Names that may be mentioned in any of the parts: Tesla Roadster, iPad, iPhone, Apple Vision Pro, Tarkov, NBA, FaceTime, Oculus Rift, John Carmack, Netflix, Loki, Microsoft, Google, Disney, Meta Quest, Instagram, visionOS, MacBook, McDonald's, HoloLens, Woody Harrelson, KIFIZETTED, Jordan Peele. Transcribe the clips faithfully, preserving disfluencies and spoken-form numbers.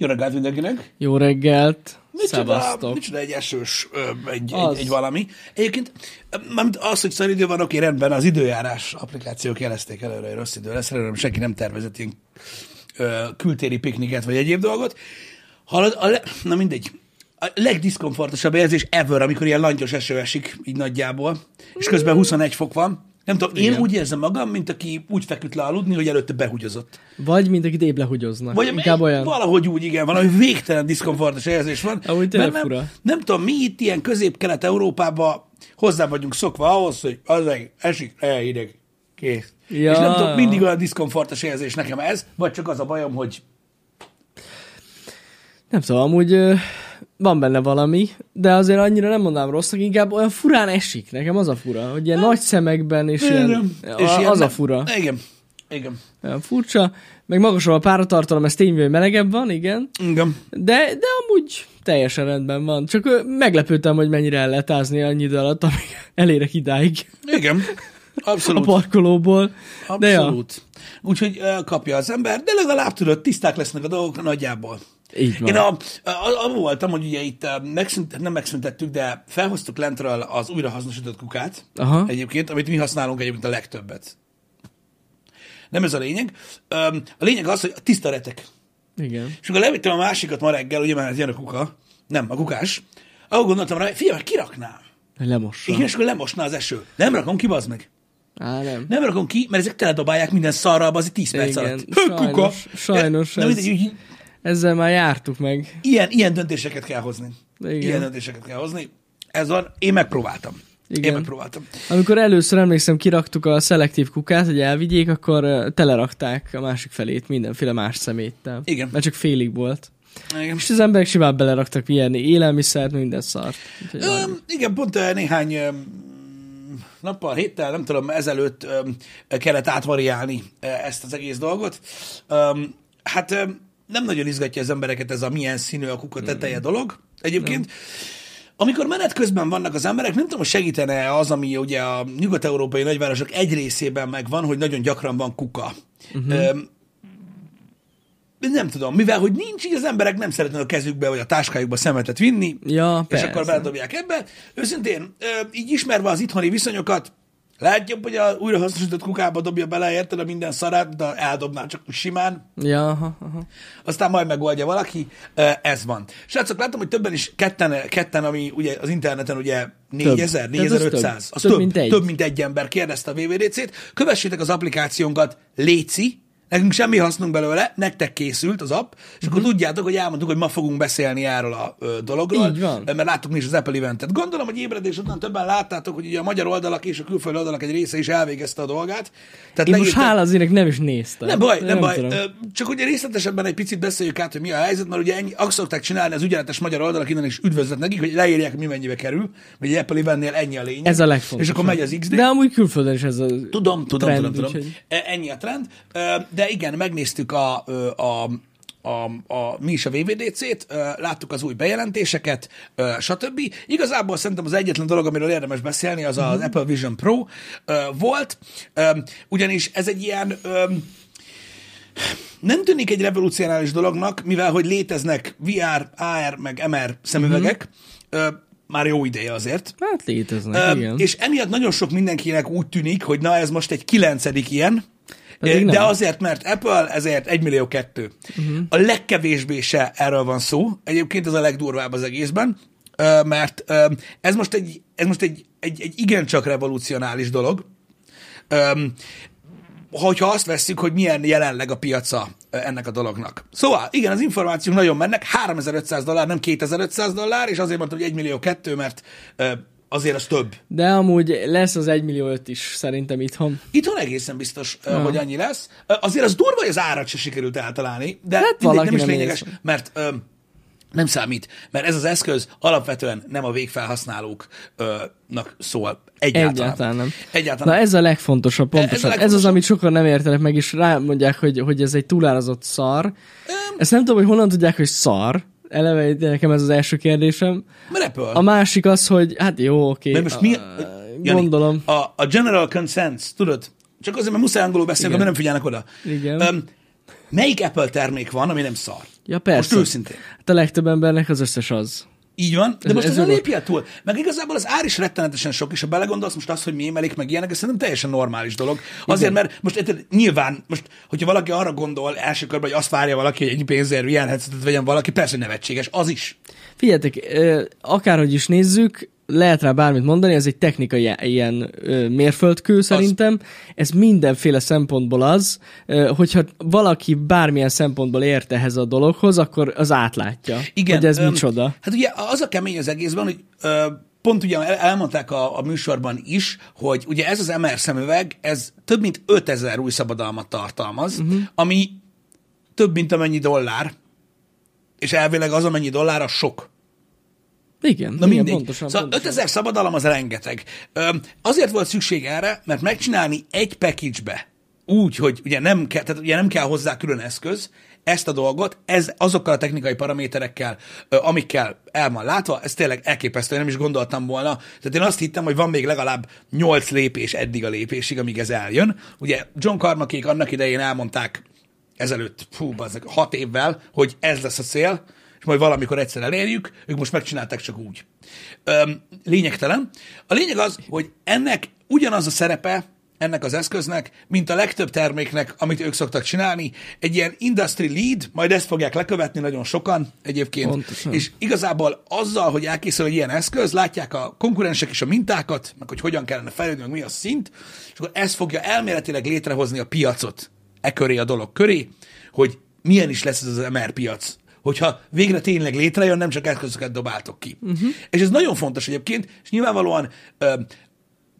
Jó reggelt mindenkinek! Jó reggelt! Szevasztok! Micsoda egy esős, egy, egy, egy valami. Egyébként, mert az, hogy szar idő van, oké, rendben, az időjárás applikációk jelezték előre, hogy rossz idő lesz, előre senki nem tervezett ilyen kültéri pikniket, vagy egyéb dolgot. Hallod, a le... na mindegy. A legdiszkomfortosabb érzés ever, amikor ilyen langyos eső esik, így nagyjából, és közben huszonegy fok van. Nem tudom, én igen. Úgy érzem magam, mint aki úgy feküdt le aludni, hogy előtte behugyozott. Vagy mint aki débb lehugyoznak. Vagy inkább olyan. Valahogy úgy, igen, valami végtelen diszkomfortos érzés van. Amúgy tényleg fura. Nem, nem tudom, mi itt ilyen közép-kelet-európában hozzá vagyunk szokva ahhoz, hogy az esik, elhideg, kész. Ja. És nem tudom, mindig olyan diszkomfortos érzés nekem ez, vagy csak az a bajom, hogy... Nem tudom, amúgy... Van benne valami, de azért annyira nem mondanám rossznak, inkább olyan furán esik. Nekem az a fura, hogy ilyen hát, nagy szemekben, és, ilyen, és a, ilyen, az a fura. Igen, igen. Olyan furcsa, meg magasabb a páratartalom, ez tényleg, hogy melegebb van, igen. Igen. De, de amúgy teljesen rendben van. Csak meglepődtem, hogy mennyire el lehet ázni annyi idő alatt, amíg elérek idáig. Igen, abszolút. A parkolóból. Abszolút. Ja. Úgyhogy kapja az ember, de legalább tudod, tiszták lesznek a dolgok nagyjából. Én a, a, a, voltam, hogy ugye itt megszünt, nem megszüntettük, de felhoztuk lentről az újrahasznosított kukát. Aha. Egyébként, amit mi használunk egyébként a legtöbbet. Nem ez a lényeg. A lényeg az, hogy tiszta retek. Igen. És akkor levittem a másikat ma reggel, ugye már ez jön a kuka, nem, a kukás, ahol gondoltam rá, hogy figyelj, kiraknám. Lemossa. Igen, és akkor lemosná az eső. Nem rakom ki, bazd meg. Á, nem. nem rakom ki, mert ezek teledobálják minden szarral, az itt tíz perc alatt. Hő, kuka! Sajnos. Nem, ez... így, ezzel már jártuk meg. Ilyen, ilyen döntéseket kell hozni. Igen. Ilyen döntéseket kell hozni. Ez van, én megpróbáltam. Igen. Én megpróbáltam. Amikor először emlékszem, kiraktuk a szelektív kukát, hogy elvigyék, akkor telerakták a másik felét mindenféle más szeméttel. Igen. Mert csak félig volt. Igen. És az emberek simán beleraktak ilyen élelmiszert, minden szart. Öm, igen, pont néhány nappal, héttel, nem tudom, ezelőtt öm, kellett átvariálni ezt az egész dolgot. Öm, hát... Öm, nem nagyon izgatja az embereket ez a milyen színű a kuka teteje dolog. Egyébként, nem. Amikor menet közben vannak az emberek, nem tudom, hogy segítene az, ami ugye a nyugat-európai nagyvárosok egy részében megvan, hogy nagyon gyakran van kuka. Uh-huh. Öm, nem tudom, mivel hogy nincs, így az emberek nem szeretnek a kezükbe vagy a táskájukba szemetet vinni, ja, és akkor beledobják ebbe. Őszintén, öm, így ismerve az itthoni viszonyokat, látja, hogy a újrahasznosított kukába dobja bele, érted a minden szarát, de eldobná csak simán. Ja, aha, aha. Aztán majd megoldja valaki. Ez van. Srácok, látom, hogy többen is ketten, ketten ami ugye az interneten ugye négyezer, négyezer-ötszáz. Az több, több, mint több, több mint egy ember kérdezte a vé vé dé cét. Kövessétek az applikációnkat, léci. Nekünk semmi hasznunk belőle, nektek készült az app, és akkor uh-huh. tudjátok, hogy elmondtuk, hogy ma fogunk beszélni erről a ö, dologról, mert láttuk mi is az Apple Eventet. Gondolom, hogy ébredés után többen láttátok, hogy ugye a magyar oldalak és a külföldi oldalak egy része is elvégezte a dolgát. Tehát én legéten... most hála azért nem is néztem. Nem baj, nem, nem baj. Tudom. Csak ugye részletesebben egy picit beszéljük át, hogy mi a helyzet, mert ugye ennyi, azt szokták csinálni az ügyeletes magyar oldalak, innen is üdvözlet nekik, hogy leírják, mi mennyibe kerül, vagy Apple Eventnél ennyi a lényeg. Ez a legfontosabb. És akkor megy az iksz dé. De amúgy külföldön is ez a tudom, tudom, trend, tudom, tudom. Ennyi a trend. De igen, megnéztük a, a, a, a, mi is a vé vé dé cét, láttuk az új bejelentéseket, stb. Igazából szerintem az egyetlen dolog, amiről érdemes beszélni, az az Apple Vision Pro volt, ugyanis ez egy ilyen... Nem tűnik egy revolucionális dolognak, mivel hogy léteznek vé er, á er, meg em er szemüvegek, mm-hmm. már jó ideje azért. Hát léteznek, uh, igen. És emiatt nagyon sok mindenkinek úgy tűnik, hogy na ez most egy kilencedik ilyen, de azért, mert Apple, ezért egy millió kettő. Uh-huh. A legkevésbé se erről van szó. Egyébként ez a legdurvább az egészben, mert ez most egy, ez most egy, egy, egy igencsak revolucionális dolog. Hogyha azt vesszük, hogy milyen jelenleg a piaca ennek a dolognak. Szóval, igen, az információk nagyon mennek. háromezer-ötszáz dollár, nem kétezer-ötszáz dollár, és azért mondtam, hogy egy millió kettő, mert... azért az több. De amúgy lesz az egy millió öt is szerintem itthon. Itthon egészen biztos, ja. hogy annyi lesz. Azért az durva, hogy az árat se sikerült eltalálni, de hát nem is lényeges, érzem. Mert ö, nem számít, mert ez az eszköz alapvetően nem a végfelhasználóknak szól. Egyáltalán. Egyáltalán nem. Egyáltalán. Na ez a legfontosabb, pontosan. Ez, legfontosabb. Ez az, amit sokan nem értenek meg, és rámondják, hogy, hogy ez egy túlárazott szar. Öm. Ezt nem tudom, hogy honnan tudják, hogy szar. Eleve nekem ez az első kérdésem. Apple. A másik az, hogy hát jó, oké. Okay, most mi? Jani, gondolom. A, a general consent, tudod? Csak azért, mert muszáj angolul beszélni, mert nem figyelnek oda. Igen. Um, Melyik Apple termék van, ami nem szar? Ja, persze. Most őszintén. Hát a legtöbb embernek az összes az. Így van, de ez, most ezen lépjél túl. Meg igazából az ár is rettenetesen sok, és ha belegondolsz most azt, hogy mi emelik meg ilyenek, ez szerintem teljesen normális dolog. Azért, igen. Mert most nyilván, most, hogyha valaki arra gondol első körben, hogy azt várja valaki, hogy egy pénzérű ilyen headsetet vegyen valaki, persze nevetséges, az is. Figyeljetek, akárhogy is nézzük, lehet rá bármit mondani, ez egy technikai ilyen mérföldkő szerintem. Az. Ez mindenféle szempontból az, hogyha valaki bármilyen szempontból ért ehhez a dologhoz, akkor az átlátja, igen, hogy ez öm, micsoda. Hát ugye az a kemény az egészben, hogy ö, pont ugye elmondták a, a műsorban is, hogy ugye ez az em er szemüveg, ez több mint ötezer új szabadalmat tartalmaz, uh-huh. ami több, mint amennyi dollár, és elvileg az amennyi dollár a sok. Igen, na igen, pontosan. Szóval pontosan. ötezer szabadalom az rengeteg. Öm, azért volt szükség erre, mert megcsinálni egy package-be úgy, hogy ugye nem, ke- tehát ugye nem kell hozzá külön eszköz, ezt a dolgot, ez azokkal a technikai paraméterekkel, ö, amikkel el van látva, ez tényleg elképesztő, én nem is gondoltam volna. Tehát én azt hittem, hogy van még legalább nyolc lépés eddig a lépésig, amíg ez eljön. Ugye John Carmackék annak idején elmondták ezelőtt, hú, bazzak, hat évvel, hogy ez lesz a cél, és majd valamikor egyszer elérjük, ők most megcsinálták csak úgy. Öm, lényegtelen. A lényeg az, hogy ennek ugyanaz a szerepe, ennek az eszköznek, mint a legtöbb terméknek, amit ők szoktak csinálni. Egy ilyen industry lead, majd ezt fogják lekövetni nagyon sokan egyébként. Pontosan. És igazából azzal, hogy elkészül egy ilyen eszköz, látják a konkurensek is a mintákat, meg hogy hogyan kellene fejlődni, meg mi a szint, és akkor ez fogja elméletileg létrehozni a piacot e köré a dolog köré, hogy milyen is lesz ez az em er piac, hogyha végre tényleg létrejön, nem csak eszközöket dobáltok ki. Uh-huh. És ez nagyon fontos egyébként, és nyilvánvalóan ö,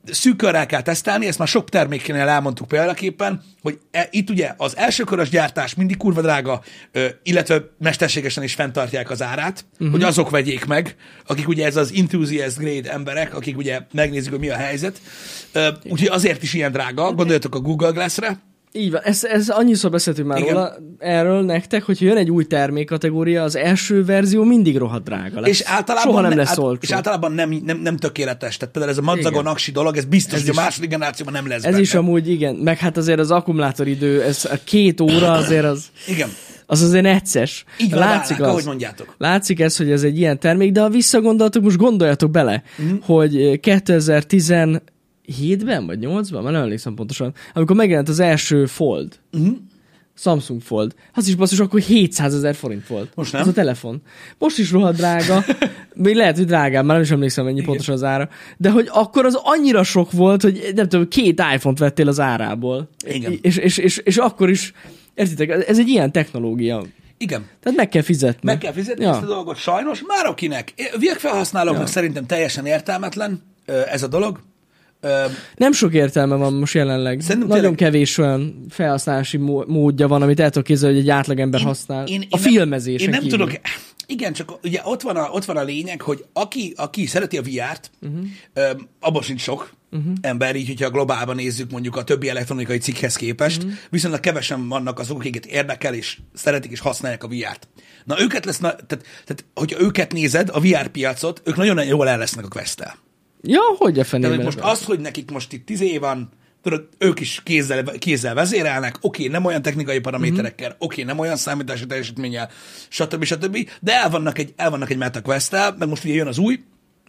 szűkön rá kell tesztelni, ezt már sok terméknél elmondtuk példaképpen, hogy e, itt ugye az elsőkörös gyártás mindig kurva drága, ö, illetve mesterségesen is fenntartják az árát, uh-huh. hogy azok vegyék meg, akik ugye ez az enthusiast grade emberek, akik ugye megnézik, hogy mi a helyzet. Ö, úgyhogy azért is ilyen drága, okay. Gondoljatok a Google Glass-re. Így van, ez, ez annyiszor beszéltünk már róla, erről nektek, hogyha jön egy új termékkategória, az első verzió mindig rohadt drága lesz. És általában soha nem lesz ne, olcsó. És általában nem, nem, nem tökéletes. Tehát például ez a madzagon aksi dolog, ez biztos, ez hogy is, a második generációban nem lesz. Ez benne. Is amúgy, igen. Meg hát azért az akkumulátoridő, ez a két óra azért az... igen. Az azért necces. Így van, látszik az, ahogy mondjátok. Látszik ez, hogy ez egy ilyen termék, de ha visszagondoltok, most gondoljatok bele, mm-hmm. hogy kétezer-tizenhétben vagy nyolcban? Már nem emlékszem pontosan. Amikor megjelent az első Fold, uh-huh. Samsung Fold, az is basszus, akkor hétszázezer forint volt. Most nem? Az a telefon. Most is rohadt drága. Még lehet, hogy drágább, már nem is emlékszem, mennyi igen. pontosan az ára. De hogy akkor az annyira sok volt, hogy nem tudom, két iPhone-t vettél az árából. Igen. És, és, és, és akkor is, értitek, ez egy ilyen technológia. Igen. Tehát meg kell fizetni. Meg kell fizetni ja. ezt a dolgot, sajnos. Már akinek. Végfelhasználóknak ja. szerintem teljesen értelmetlen ez a dolog. Öm, nem sok értelme van most jelenleg. Nagyon tényleg... kevés olyan felhasználási módja van, amit el tudok képzelni, hogy egy átlagember én, használ. Én, én a filmezésen Én nem kívül. tudok... Igen, csak ugye ott van a, ott van a lényeg, hogy aki, aki szereti a vé er-t, uh-huh. abban sincs sok uh-huh. ember, így, hogyha globálban nézzük mondjuk a többi elektronikai cikkhez képest, uh-huh. viszont kevesen vannak azok, akiket érdekel és szeretik és használják a vé er-t. Na őket lesz... Na, tehát, tehát, hogyha őket nézed, a vé er piacot, ők nagyon jól el lesznek a Quest-tel. Ja, hogy a fenében. Tehát most az, hogy nekik most itt tíz év van, tudod, ők is kézzel, kézzel vezérelnek, oké, nem olyan technikai paraméterekkel, mm-hmm. oké, nem olyan számítási teljesítménnyel, stb. Stb. De el vannak egy, el vannak egy Meta Quest-tel, meg most ugye jön az új.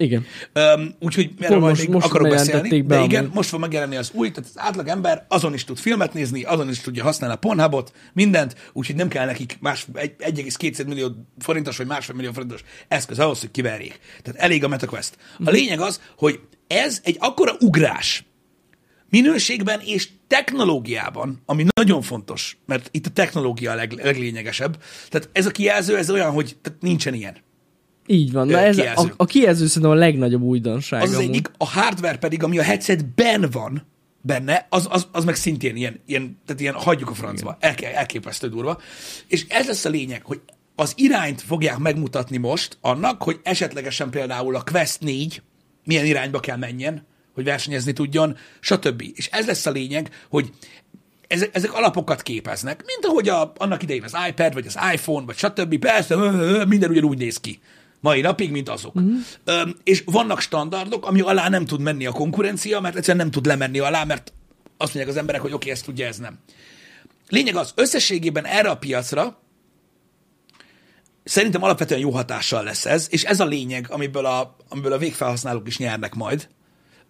Igen. Üm, úgyhogy erről majd még akarok beszélni. De igen, amúgy. Most fog megjelenni az új, tehát az átlag ember azon is tud filmet nézni, azon is tudja használni a Pornhubot, mindent, úgyhogy nem kell nekik más, egy egész kettő millió forintos vagy másfél millió forintos eszköz ahhoz, hogy kiverjék. Tehát elég a Meta Quest. A lényeg az, hogy ez egy akkora ugrás minőségben és technológiában, ami nagyon fontos, mert itt a technológia a leg, leglényegesebb. Tehát ez a kijelző, ez olyan, hogy tehát nincsen ilyen. Így van. Na ez kijelző. A, a kijelző szerintem a legnagyobb újdonság. Az, az egyik, a hardware pedig, ami a headsetben van benne, az, az, az meg szintén ilyen, ilyen, tehát ilyen hagyjuk a francba. Elke, elképesztő durva. És ez lesz a lényeg, hogy az irányt fogják megmutatni most annak, hogy esetlegesen például a Quest négy milyen irányba kell menjen, hogy versenyezni tudjon, stb. És ez lesz a lényeg, hogy Ezek, ezek alapokat képeznek, mint ahogy a, annak idején az iPad, vagy az iPhone, vagy stb. Persze, minden ugyanúgy néz ki. Mai napig, mint azok. Uh-huh. Öm, és vannak standardok, ami alá nem tud menni a konkurencia, mert egyszerűen nem tud lemenni alá, mert azt mondják az emberek, hogy oké, okay, ezt tudja, ez nem. Lényeg az, összességében erre a piacra szerintem alapvetően jó hatással lesz ez, és ez a lényeg, amiből a, amiből a végfelhasználók is nyernek majd,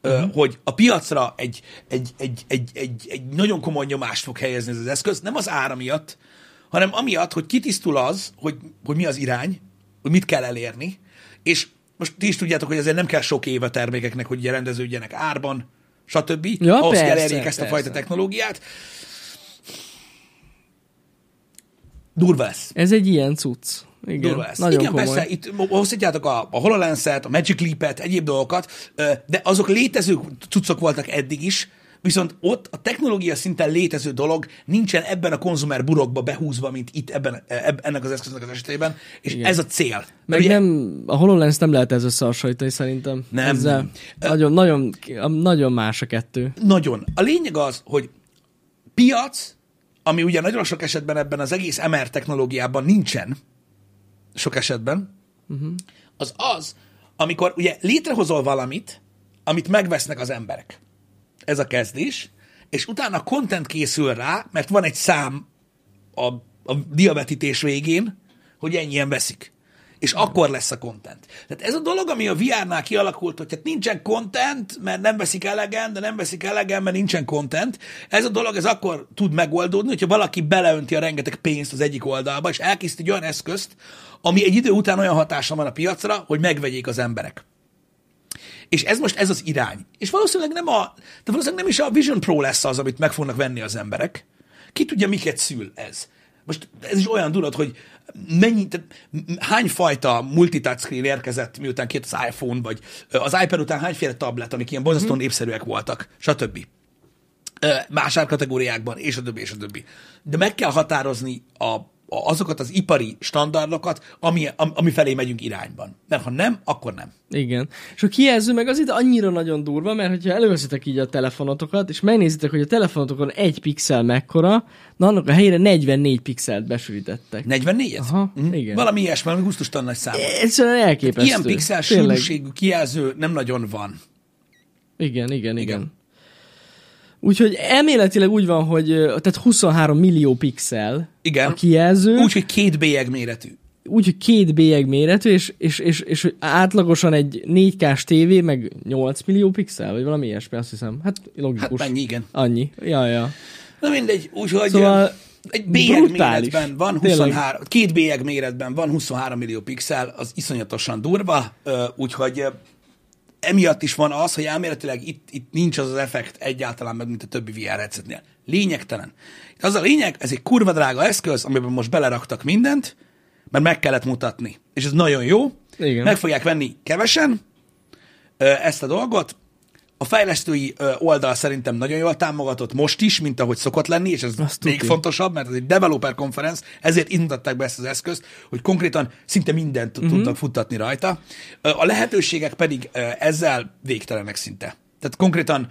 mm-hmm. hogy a piacra egy, egy, egy, egy, egy, egy nagyon komoly nyomást fog helyezni ez az eszköz, nem az ára miatt, hanem amiatt, hogy kitisztul az, hogy, hogy mi az irány, hogy mit kell elérni, és most ti is tudjátok, hogy azért nem kell sok év a termékeknek, hogy ugye rendeződjenek árban, stb. Ja, ahhoz persze, kell elérjék ezt persze. a fajta technológiát. Durva lesz. Ez egy ilyen cucc. Igen, durva lesz. Nagyon igen, komoly. Persze, itt hozhatjátok a, a HoloLenset, a Magic Leap-et, egyéb dolgokat, de azok létező cuccok voltak eddig is, viszont ott a technológia szinten létező dolog nincsen ebben a konzumer burokba behúzva, mint itt ebben, eb- ennek az eszköznek az esetében, és igen. ez a cél. Meg ugye... nem, a HoloLens nem lehet ez összehasonlítani szerintem. Nem. Ezzel nagyon, nagyon, nagyon más a kettő. Nagyon. A lényeg az, hogy piac, ami ugye nagyon sok esetben ebben az egész em er technológiában nincsen, sok esetben, uh-huh. az az, amikor ugye létrehozol valamit, amit megvesznek az emberek. Ez a kezdés, és utána content készül rá, mert van egy szám a, a diavetítés végén, hogy ennyien veszik. És nem. akkor lesz a content. Tehát ez a dolog, ami a vé er-nál kialakult, hogy hát nincsen content, mert nem veszik elegen, de nem veszik elegen, mert nincsen content. Ez a dolog, ez akkor tud megoldódni, hogyha valaki beleönti a rengeteg pénzt az egyik oldalba, és elkészít egy olyan eszközt, ami egy idő után olyan hatása van a piacra, hogy megvegyék az emberek. És ez most ez az irány. És valószínűleg nem a, de valószínűleg nem is a Vision Pro lesz az, amit meg fognak venni az emberek. Ki tudja, miket szül ez. Most ez is olyan durad, hogy mennyi, tehát hány fajta multitouchscreen érkezett, miután két az iPhone, vagy az iPad után hányféle tablet, amik ilyen borzasztóan mm-hmm. népszerűek voltak, stb. Más árkategóriákban, és a többi, és a többi. De meg kell határozni a, a, azokat az ipari standardokat, ami, am, ami felé megyünk irányban. Mert ha nem, akkor nem. Igen. És a kijelző meg az itt annyira nagyon durva, mert hogyha előveszitek így a telefonotokat, és megnézitek, hogy a telefonotokon egy pixel mekkora, na annak a helyére negyvennégy pixelt besűrítettek. negyvennégyet? Aha, mm-hmm. igen. Valami ilyesmi, ami gusztustalan nagy számot. Egyszerűen elképesztő. Ilyen pixel sűrűségű kijelző nem nagyon van. Igen, igen, igen. igen. Úgyhogy elméletileg úgy van, hogy tehát huszonhárom millió pixel igen. a kijelző. Úgyhogy két bélyeg méretű. Úgyhogy két bélyeg méretű, és, és, és, és átlagosan egy négy ká-s tévé, meg nyolc millió pixel, vagy valami ilyesmi, azt hiszem. Hát logikus. Hát mennyi, igen. Annyi. Ja, ja. Na mindegy, úgyhogy szóval egy bélyeg brutális. Méretben van huszonhárom, két bélyeg méretben van huszonhárom millió pixel, az iszonyatosan durva, úgyhogy emiatt is van az, hogy elméletileg itt, itt nincs az az effekt egyáltalán meg, mint a többi vé er headsetnél. Lényegtelen. Itt az a lényeg, ez egy kurva drága eszköz, amiben most beleraktak mindent, mert meg kellett mutatni. És ez nagyon jó. Igen. Meg fogják venni kevesen ezt a dolgot. A fejlesztői oldal szerintem nagyon jól támogatott most is, mint ahogy szokott lenni, és ez azt még tudni. Fontosabb, mert ez egy developer konferenc, ezért indították be ezt az eszközt, hogy konkrétan szinte mindent uh-huh. tudtak futtatni rajta. A lehetőségek pedig ezzel végtelenek szinte. Tehát konkrétan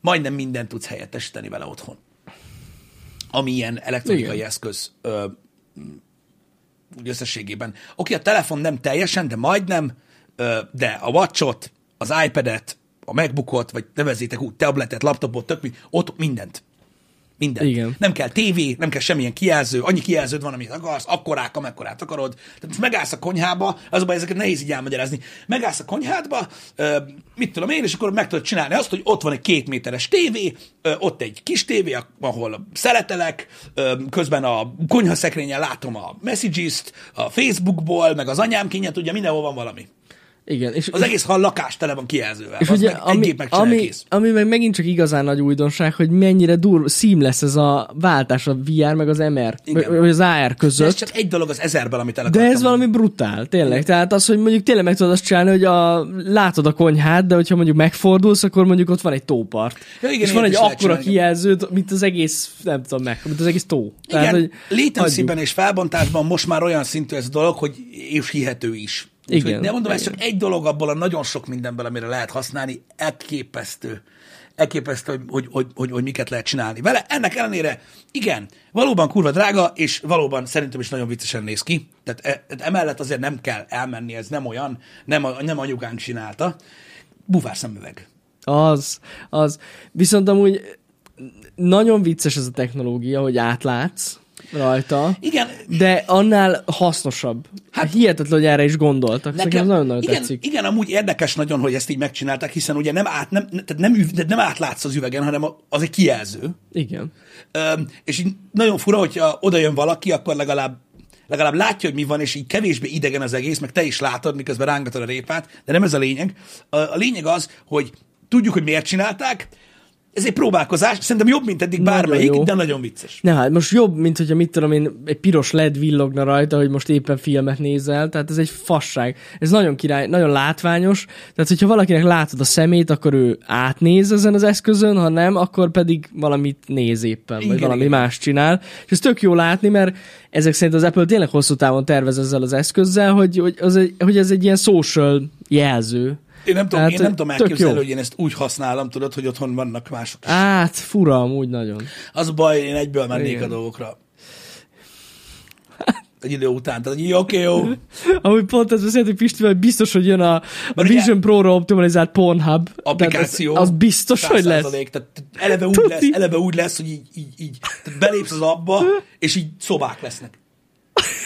majdnem mindent tudsz helyettesíteni vele otthon. Ami ilyen elektronikai igen. eszköz úgy összességében. Oké, a telefon nem teljesen, de majdnem, de a watchot, az iPad-et, a MacBookot, vagy nevezzétek úgy, tabletet, laptopot, tök mind, ott mindent. Mindent. Igen. Nem kell tévé, nem kell semmilyen kijelző, annyi kijelződ van, amit akarsz, akkorák, amekkorát akarod. Tehát most megállsz a konyhába, azonban ezeket nehéz így elmagyarázni. Megállsz a konyhádba, mit tudom én, és akkor meg tudod csinálni azt, hogy ott van egy két méteres tévé, ott egy kis tévé, ahol szeletelek, közben a konyhaszekrényen látom a messages-t, a Facebookból, meg az anyám kényet, ugye mindenhol van valami. Igen, és, az egész hal lakás tele van kijelzővel. És ugye, meg, ami, ami, ami meg megint csak igazán nagy újdonság, hogy mennyire durva szím lesz ez a váltás a vé er meg az em er, vagy az á er között. De ez csak egy dolog az ezerből, amit el akartam. De ez valami brutál, tényleg. Igen. Tehát az, hogy mondjuk tényleg meg tudod azt csinálni, hogy a, látod a konyhát, de hogyha mondjuk megfordulsz, akkor mondjuk ott van egy tópart. Ja, igen, és van egy akkora kijelző, mint az egész, nem tudom meg, mint az egész tó. Létenszíben és felbontásban most már olyan szintű ez a dolog, hogy és hihető is. Igen, nem mondom, igen. ez csak egy dolog abból a nagyon sok mindenből, amire lehet használni, elképesztő, elképesztő, hogy, hogy, hogy, hogy, hogy miket lehet csinálni vele. Ennek ellenére, igen, valóban kurva drága, és valóban szerintem is nagyon viccesen néz ki. Tehát emellett azért nem kell elmenni, ez nem olyan, nem, nem anyukánk csinálta. Búvárszemüveg. Az, az. Viszont amúgy nagyon vicces ez a technológia, hogy átlátsz rajta, igen, de annál hasznosabb. Hát hihetetlen, hogy erre is gondoltak. Nekem szóval nagyon-nagyon igen, tetszik. Igen, amúgy érdekes nagyon, hogy ezt így megcsinálták, hiszen ugye nem, át, nem, tehát nem, üv, nem átlátsz az üvegen, hanem az egy kijelző. Igen. Üm, és így nagyon fura, hogyha oda jön valaki, akkor legalább legalább látja, hogy mi van, és így kevésbé idegen az egész, meg te is látod, miközben rángatod a répát, de nem ez a lényeg. A, a lényeg az, hogy tudjuk, hogy miért csinálták. Ez egy próbálkozás, szerintem jobb, mint eddig bármelyik, nagyon de nagyon vicces. Ne, hát most jobb, mint hogyha mit tudom én, egy piros el é dé villogna rajta, hogy most éppen filmet nézel, tehát ez egy fasság. Ez nagyon király, nagyon látványos, tehát hogyha valakinek látod a szemét, akkor ő átnéz ezen az eszközön, ha nem, akkor pedig valamit néz éppen, igen, vagy valami igen. más csinál. És ez tök jó látni, mert ezek szerint az Apple tényleg hosszú távon tervez ezzel az eszközzel, hogy, hogy, az egy, hogy ez egy ilyen social jelző. Én nem tudom, hát, én nem tudom elképzelni, hogy én ezt úgy használom, tudod, hogy otthon vannak mások is. Hát, fura amúgy nagyon. Az baj, én egyből mennék igen. a dolgokra. Egy idő után, tehát így oké, jó. Amúgy pont ezt beszéltünk Pistivel, biztos, hogy jön a, a Vision Pro-ra optimalizált Pornhub applikáció. Az, az biztos, hogy lesz. Tehát eleve úgy lesz, eleve úgy lesz, hogy így, így, így tehát belépsz az abba, és így szobák lesznek.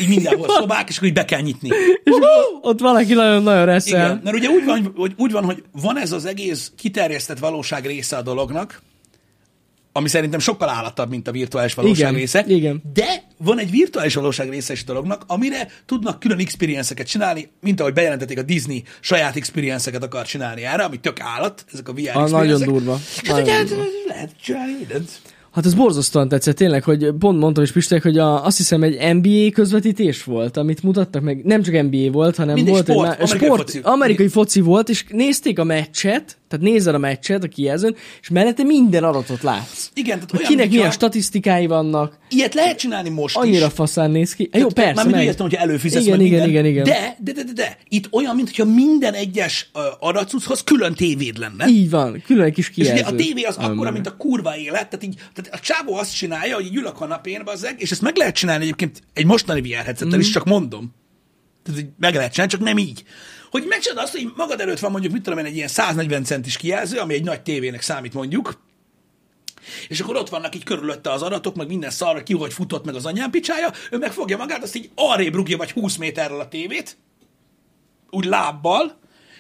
Így mindenhol szobák, és akkor így be kell nyitni. És ott valaki nagyon-nagyon reszel. Igen, mert ugye úgy van, hogy, úgy van, hogy van ez az egész kiterjesztett valóság része a dolognak, ami szerintem sokkal állatabb, mint a virtuális valóság igen, része, igen. de van egy virtuális valóság része is a dolognak, amire tudnak külön experience-eket csinálni, mint ahogy bejelentették, a Disney saját experience-eket akar csinálni erre, ami tök állat, ezek a vé er experience-ek. Nagyon durva. Hát ugye lehet csinálni mindent. Hát ez borzasztóan tetszett tényleg, hogy pont mondtam is Pistek, hogy a, azt hiszem egy en bé á közvetítés volt, amit mutattak meg. Nem csak en bé á volt, hanem mindegy, volt sport, egy má- amerikai, sport, foci. amerikai foci volt, és nézték a meccset, tehát nézel a meccset a kijelzőn, és mellette minden adatot látsz. Igen, tehát olyan, kinek milyen a... statisztikái vannak. Ilyet lehet csinálni most annyira is. Annyira faszán néz ki. Tehát, jó, persze. Mármint úgy értem, hogyha előfizetsz igen, igen, igen, igen. De, de, de, de, de, itt olyan, mintha minden egyes adatcucchoz külön tévéd lenne. Így van, külön egy kis kijelző. És ugye a tévé az akkora, mint a kurva élet, tehát így, tehát a csávó azt csinálja, hogy ül a kanapén, bazzeg, és ezt meg lehet csinálni egyébként egy mostani vé er headsettel mm. is, csak mondom. Tehát meg lehet csinálni, csak nem így. Hogy megcsinálod azt, hogy magad előtt van mondjuk, mit tudom én, egy ilyen száznegyven centis kijelző, ami egy nagy tévének számít mondjuk, és akkor ott vannak így körülötte az adatok, meg minden szarra, ki hogy futott meg az anyám picsája, ő megfogja magát, azt így arrébb rúgja vagy húsz méterrel a tévét, úgy lábbal,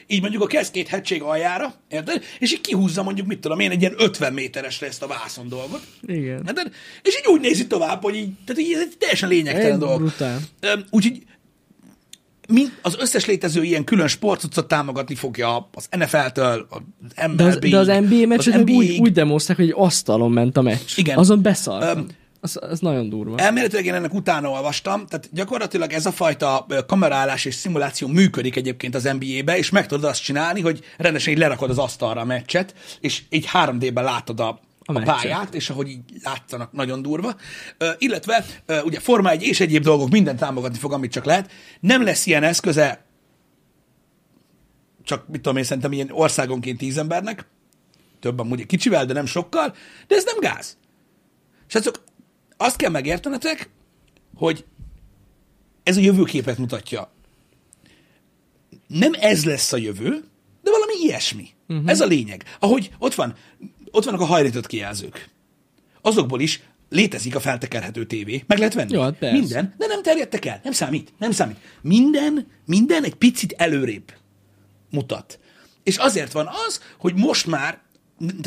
így mondjuk a keszkét hegység aljára, érted? És így kihúzza mondjuk, mit tudom én, egy ilyen ötven méteresre ezt a vászon dolgot. Igen. Érted? És így úgy nézi tovább, hogy így, tehát így ez egy teljesen lényegtelen egy dolog. Úgyhogy az összes létező ilyen külön sportcuccot támogatni fogja az en ef el-től, az em el bé-ig. De az, de az en bé á meccset úgy, úgy demozták, hogy egy asztalon ment a meccs. Igen. Azon beszartam. Um, Az, az nagyon durva. Elméletileg én ennek utána olvastam, tehát gyakorlatilag ez a fajta kamerálás és szimuláció működik egyébként az en bé á-be, és meg tudod azt csinálni, hogy rendesen így lerakod az asztalra a meccset, és így három dé-ben látod a, a, a pályát, és ahogy így látszanak, nagyon durva. Uh, illetve uh, ugye Forma egy és egyéb dolgok mindent támogatni fog, amit csak lehet. Nem lesz ilyen eszköze, csak mit tudom én, szerintem ilyen országonként tíz embernek, több amúgy kicsivel, de nem sokkal, de ez nem gáz. És azok azt kell megértenetek, hogy ez a jövőképet mutatja. Nem ez lesz a jövő, de valami ilyesmi. Uh-huh. Ez a lényeg. Ahogy ott van, ott vannak a hajlított kijelzők. Azokból is létezik a feltekerhető tévé. Meg lehet venni. Jó, hát persze. Minden, de nem terjedtek el. Nem számít. Nem számít. Minden, minden egy picit előrébb mutat. És azért van az, hogy most már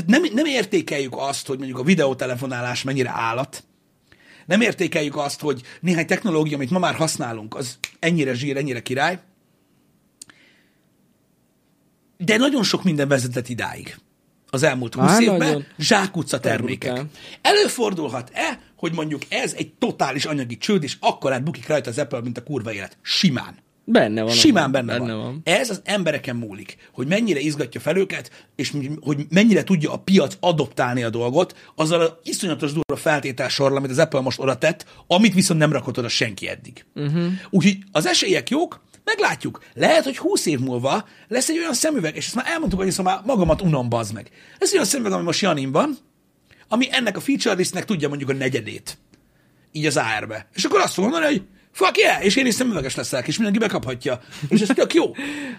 nem, nem értékeljük azt, hogy mondjuk a videótelefonálás mennyire állat. Nem értékeljük azt, hogy néhány technológia, amit ma már használunk, az ennyire zsír, ennyire király. De nagyon sok minden vezetett idáig. Az elmúlt húsz évben zsákutca termékek. Előfordulhat-e, hogy mondjuk ez egy totális anyagi csőd, és akkor átbukik rajta az Apple, mint a kurva élet? Simán. Benne van. Simán benne, benne van. van. Ez az embereken múlik, hogy mennyire izgatja fel őket, és hogy mennyire tudja a piac adoptálni a dolgot, azzal az iszonyatos durva feltételsorral, amit az Apple most oda tett, amit viszont nem rakott oda senki eddig. Uh-huh. Úgyhogy az esélyek jók, meglátjuk. Lehet, hogy húsz év múlva lesz egy olyan szemüveg, és ezt már elmondtuk, hogy már magamat unom, bazd meg. Ez olyan szemüveg, ami most Janin van, ami ennek a feature listnek tudja mondjuk a negyedét. Így az á er-be. És akkor azt fogom mondani, hogy fuck yeah, és én is szemüveges leszek, és mindenki bekaphatja. És ez tök jó.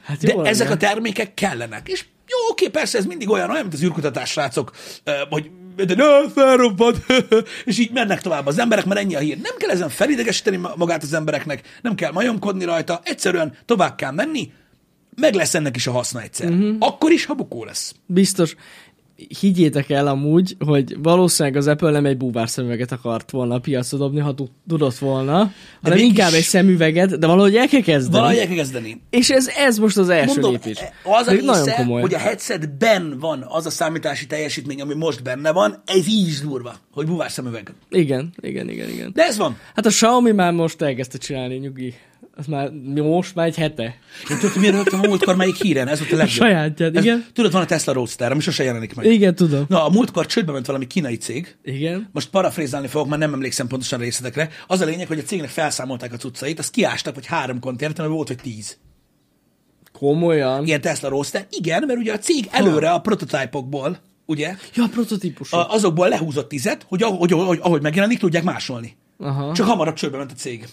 Hát jó. De ezek a termékek kellenek. És jó, oké, persze ez mindig olyan, olyan, mint az űrkutatás, srácok, hogy de ne, felrobbad, és így mennek tovább az emberek, mert ennyi a hír. Nem kell ezen felidegesíteni magát az embereknek, nem kell majomkodni rajta, egyszerűen tovább kell menni, meg lesz ennek is a haszna egyszer. Uh-huh. Akkor is, ha bukó lesz. Biztos. Higgyétek el amúgy, hogy valószínűleg az Apple nem egy búvárszemüveget akart volna a piacra dobni, ha tudott volna, hanem inkább egy szemüveget, de valahogy el kell kezdeni. Valahogy el kell kezdeni. És ez, ez most az első Mondom, lépés. Az a része, hogy a headsetben van az a számítási teljesítmény, ami most benne van, ez így is durva, hogy búvárszemüveg. Igen, igen, igen, igen. De ez van. Hát a Xiaomi már most elkezdte csinálni, nyugi. Az már most már egy hete. Én tudom, miért rögtem a múltkor melyik híren, ez volt a legjobb. Sajátját, igen. Ez, tudod, van a Tesla Roadster, ami sose jelenik meg. Igen, tudom. Na, a múltkor csődbe ment valami kínai cég. Igen. Most parafrézálni fogok, már nem emlékszem pontosan a részletekre. Az a lényeg, hogy a cégnek felszámolták a cuccait, azt kiástak, hogy három konténert, volt, hogy tíz. Komolyan? Ilyen Tesla Roadster. Igen, mert ugye a cég előre a prototípokból, ugye? Ja, a prototípusok. Azokból lehúzott tízet, hogy ahogy, ahogy, ahogy megjelenik, tudják másolni. Aha. Csak hamarabb csődbe ment a cég.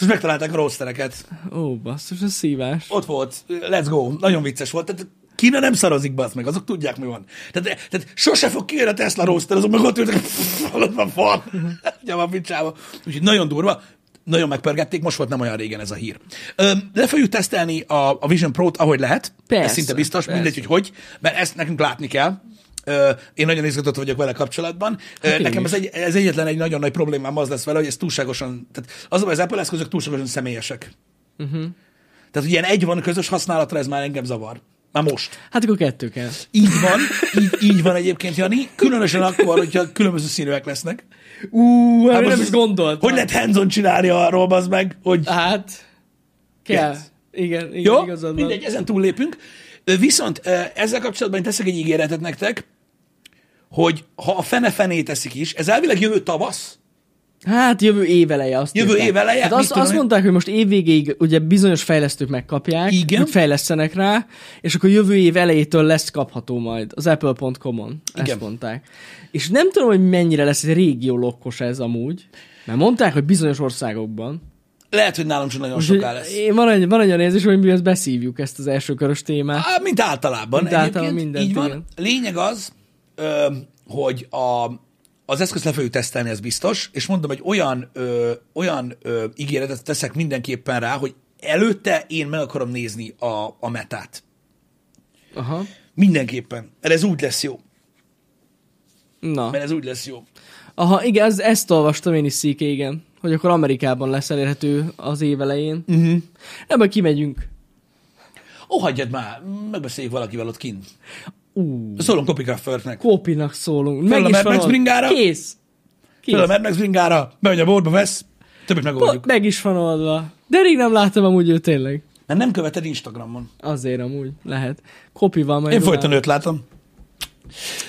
Most megtalálták a roadstereket. Ó, basszus, ez szívás. Ott volt, let's go. Nagyon vicces volt. Tehát Kína nem szarozik, bassz meg, azok tudják, mi van. Tehát, tehát sose fog kijön a Tesla roadster, azok meg ott ültek, ott van fal, gyama picsába. Úgyhogy nagyon durva, nagyon megpörgették, most volt nem olyan régen ez a hír. Le fogjuk tesztelni a, a Vision Pro-t, ahogy lehet. Persze. Ez szinte biztos, persze. Mindegy, hogy hogy, mert ezt nekünk látni kell. Én nagyon izgatott vagyok vele kapcsolatban. Hát nekem ez, egy, ez egyetlen egy nagyon nagy problémám az lesz vele, hogy ez túlságosan, tehát az, hogy az Apple eszközök túlságosan személyesek. Uh-huh. Tehát, hogy ilyen egy van közös használatra, ez már engem zavar. Már most. Hát akkor kettő kell. Így van, így, így van egyébként, Jani. Különösen akkor, hogyha különböző színűek lesznek. Ú, hát nem is gondoltam. Hogy lehet hands-on csinálni arról, az meg, hogy... Hát, kell. Igen, igen, igen, igazad. Mindegy, ezen túllépünk. Viszont ezzel kapcsolatban teszek egy ígéretet nektek, hogy ha a fene-fené teszik is, ez elvileg jövő tavasz? Hát jövő év eleje. Azt jövő év eleje? Hát azt, azt mondták, hogy most évvégéig ugye bizonyos fejlesztők megkapják, igen? Hogy fejlesztenek rá, és akkor jövő év elejétől lesz kapható majd az apple pont com-on. Igen. Ezt mondták. És nem tudom, hogy mennyire lesz régió lokkos ez amúgy, mert mondták, hogy bizonyos országokban. Lehet, hogy nálunk csak nagyon soká lesz. Van egy, van egy olyan érzés, hogy mi ezt beszívjuk, ezt az elsőkörös témát. Á, mint általában. Mint általában mindent, így van. Igen. Lényeg az, ö, hogy a, az eszközt le fogjuk tesztelni, ez biztos, és mondom, hogy olyan, ö, olyan ö, ígéretet teszek mindenképpen rá, hogy előtte én meg akarom nézni a, a metát. Aha. Mindenképpen. Mert ez úgy lesz jó. Na. Mert ez úgy lesz jó. Aha, igen, ez, ezt olvastam én is, Szíke, igen. Hogy akkor Amerikában lesz elérhető az év elején. Uh-huh. Nem, majd kimegyünk. Ó, hagyjad már, megbeszéljük valakivel ott kint. Uh. Szólunk Kopika Förtnek. Kopinak szólunk. Meg is van oldva. Kész. Kész. Föl a Mad Max bringára, bemegy a boltba, vesz, többet megoldjuk. Meg is van oldva. De rég nem láttam amúgy ő tényleg. Mert nem követed Instagramon. Azért amúgy, lehet. Kopival majd. Én folyton őt látom.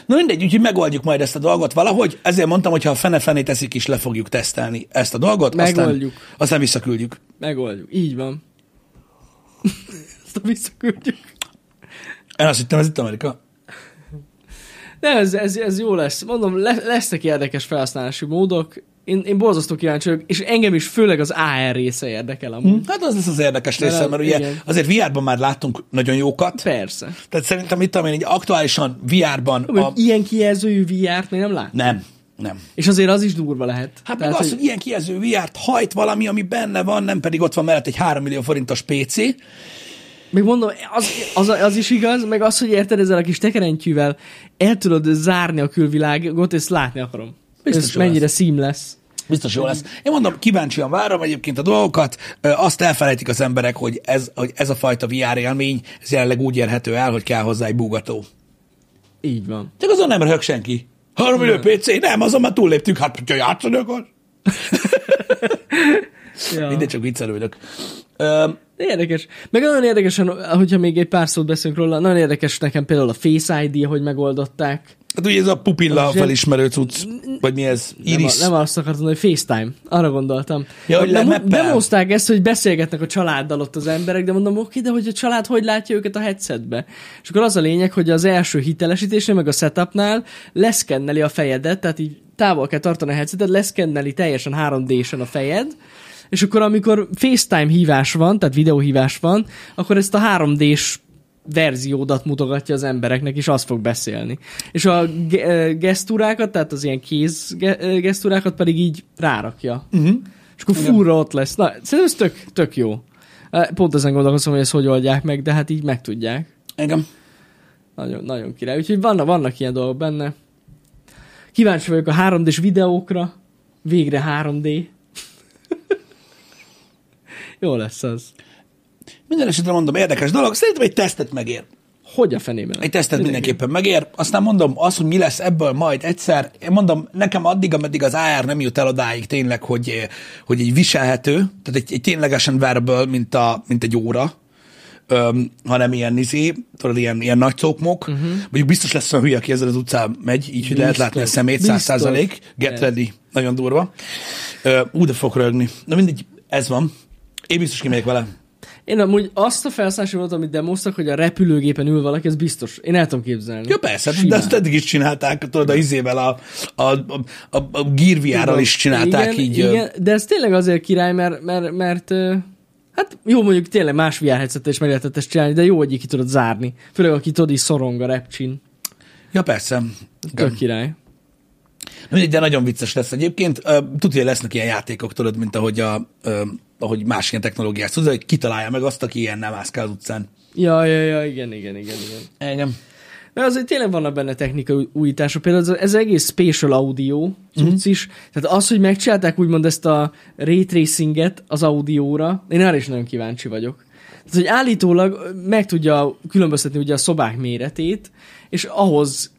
Na mindegy, úgyhogy megoldjuk majd ezt a dolgot valahogy. Ezért mondtam, hogy ha a fene-fené teszik is, le fogjuk tesztelni ezt a dolgot. Megoldjuk. Aztán, aztán visszaküldjük. Megoldjuk. Így van. Aztán visszaküldjük. Én azt hittem, ez itt Amerika. De ez, ez, ez jó lesz. Mondom, lesznek érdekes felhasználási módok. Én, én borzasztó kíváncsi vagyok, és engem is főleg az á er része érdekel amúgy. Hát az lesz az érdekes de része, mert ugye igen. Azért vé er-ben már láttunk nagyon jókat. Persze. Tehát szerintem itt, amilyen aktuálisan vé er-ban... A... Ilyen kijelzőjű vé er-t még nem láttam? Nem, nem. És azért az is durva lehet. Hát tehát, meg az, hogy... hogy ilyen kijelző vé er-t hajt valami, ami benne van, nem pedig ott van mellett egy három millió forintos pé cé. Még mondom, az, az, az is igaz, meg az, hogy érted ezzel a kis tekerentyűvel el tudod zárni a külvilágot, és látni akarom. Biztos ez mennyire lesz. Szím lesz. Biztos jó lesz. Én mondom, kíváncsian várom egyébként a dolgokat. Azt elfelejtik az emberek, hogy ez, hogy ez a fajta vé er élmény, ez jelenleg úgy érhető el, hogy kell hozzá egy búgató. Így van. Csak azon nem röhög senki. három millió pé cé, nem, azon már túlléptünk, hát, hogyha játszani akar. Ja. Mindegy, csak viccelődök. Um, érdekes. Meg nagyon érdekes, hogyha még egy pár szót beszélünk róla, nagyon érdekes nekem például a Face áj dí, hogy megoldották. Hát ugye ez a pupilla a felismerő cucc, vagy mi ez? Iris. Nem, nem azt akartam, hogy FaceTime. Arra gondoltam. Ja, hogy nem, nem oszták ezt, hogy beszélgetnek a családdal ott az emberek, de mondom, oké, de hogy a család hogy látja őket a headsetbe? És akkor az a lényeg, hogy az első hitelesítésnél, meg a setupnál leszkenneli a fejedet, tehát így távol kell tartani a headsetet, leszkenneli teljesen három dé-sen a fejed, és akkor amikor FaceTime hívás van, tehát videóhívás van, akkor ezt a három dé-s verziódat mutogatja az embereknek, és az fog beszélni. És a ge- gesztúrákat, tehát az ilyen kéz ge- gesztúrákat pedig így rárakja. Uh-huh. És akkor furra ott lesz. Na, szerintem ez tök, tök jó. Pont ezen gondolkozom, hogy ezt hogy oldják meg, de hát így megtudják. Igen. Nagyon, nagyon király. Úgyhogy vannak, vannak ilyen dolgok benne. Kíváncsi vagyok a három dés videókra. Végre három dé. Jó lesz az. Minden esetre mondom, érdekes dolog. Szerintem egy tesztet megér. Hogy a fenében? Egy tesztet mindenképpen megér. Aztán mondom, az, hogy mi lesz ebből majd egyszer. Én mondom, nekem addig, ameddig az á er nem jut el odáig tényleg, hogy, hogy egy viselhető, tehát egy, egy ténylegesen wearable, mint, a, mint egy óra, Öm, hanem ilyen izé, tudod, ilyen, ilyen nagy cokmok. Uh-huh. Mondjuk biztos lesz olyan hülye, aki ezzel az utcán megy, így biztos. Lehet látni a szemét, száz százalék. Get ready. Nagyon durva. Úgy de fog rögni. Na mindegy, ez van. Én biztos kimegyek vele. Én amúgy azt a felszállási volt, amit demoztak, hogy a repülőgépen ül valaki, ez biztos. Én el tudom képzelni. Ja, persze, simán. De azt eddig is csinálták, tudod, a izével, a, a, a, a, a gírviárral is csinálták. Igen, így. Igen, de ez tényleg azért király, mert, mert, mert hát jó, mondjuk tényleg más vé er headsetet is meg lehetett ezt csinálni, de jó, hogy így ki tudod zárni. Főleg, aki tudod, így szorong a repcsin. Ja, persze. Tök király. De nagyon vicces lesz egyébként. Tudja, lesznek ilyen játékok, tudod, mint ahogy a... ahogy más ilyen technológiát hozzá, hogy kitalálja meg azt, aki ilyen nem ászkál az utcán. Ja, ja, ja, igen, igen, igen, igen. Igen. De azért tényleg vannak benne technikai újítások, például ez egész spatial audio cucc is, mm-hmm. tehát az, hogy megcsinálták úgymond ezt a ray tracinget az audióra, én arra is nagyon kíváncsi vagyok. Tehát, hogy állítólag meg tudja különböztetni ugye a szobák méretét, és ahhoz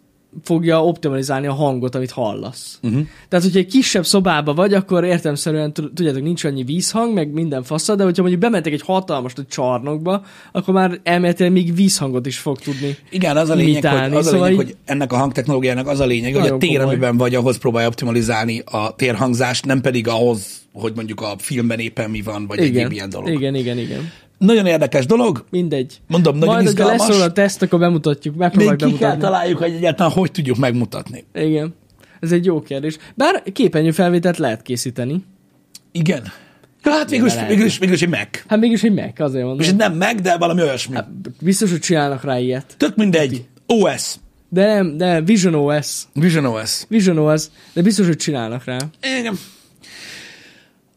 fogja optimalizálni a hangot, amit hallasz. Uh-huh. Tehát, hogyha egy kisebb szobában vagy, akkor értelemszerűen, tudjátok, nincs annyi vízhang, meg minden faszad, de hogyha mondjuk bementek egy hatalmas egy csarnokba, akkor már elméletileg még vízhangot is fog tudni. Igen, az a lényeg, imitálni, hogy, az szóval a lényeg így... hogy ennek a hangtechnológiának az a lényeg, hogy a tér, komoly. Amiben vagy, ahhoz próbálja optimalizálni a térhangzást, nem pedig ahhoz, hogy mondjuk a filmben éppen mi van, vagy igen, egyéb ilyen dolog. Igen, igen, igen. Nagyon érdekes dolog. Mindegy. Mondom, nagyon majd, izgalmas. Majd, ha leszól a teszt, akkor bemutatjuk. Megpróbáljuk bemutatni. Még ki kell találjuk, hogy egyáltalán hogy tudjuk megmutatni. Igen. Ez egy jó kérdés. Bár képernyőfelvételt lehet készíteni. Igen. Hát mégis, mégis, mégis egy Mac. Hát mégis egy Mac, azért mondom. És nem Mac, de valami olyasmi. Hát, biztos, hogy csinálnak rá ilyet. Tök mindegy. o es. De nem, de visionOS. visionOS. visionOS. De biztos, hogy csinálnak rá. Igen.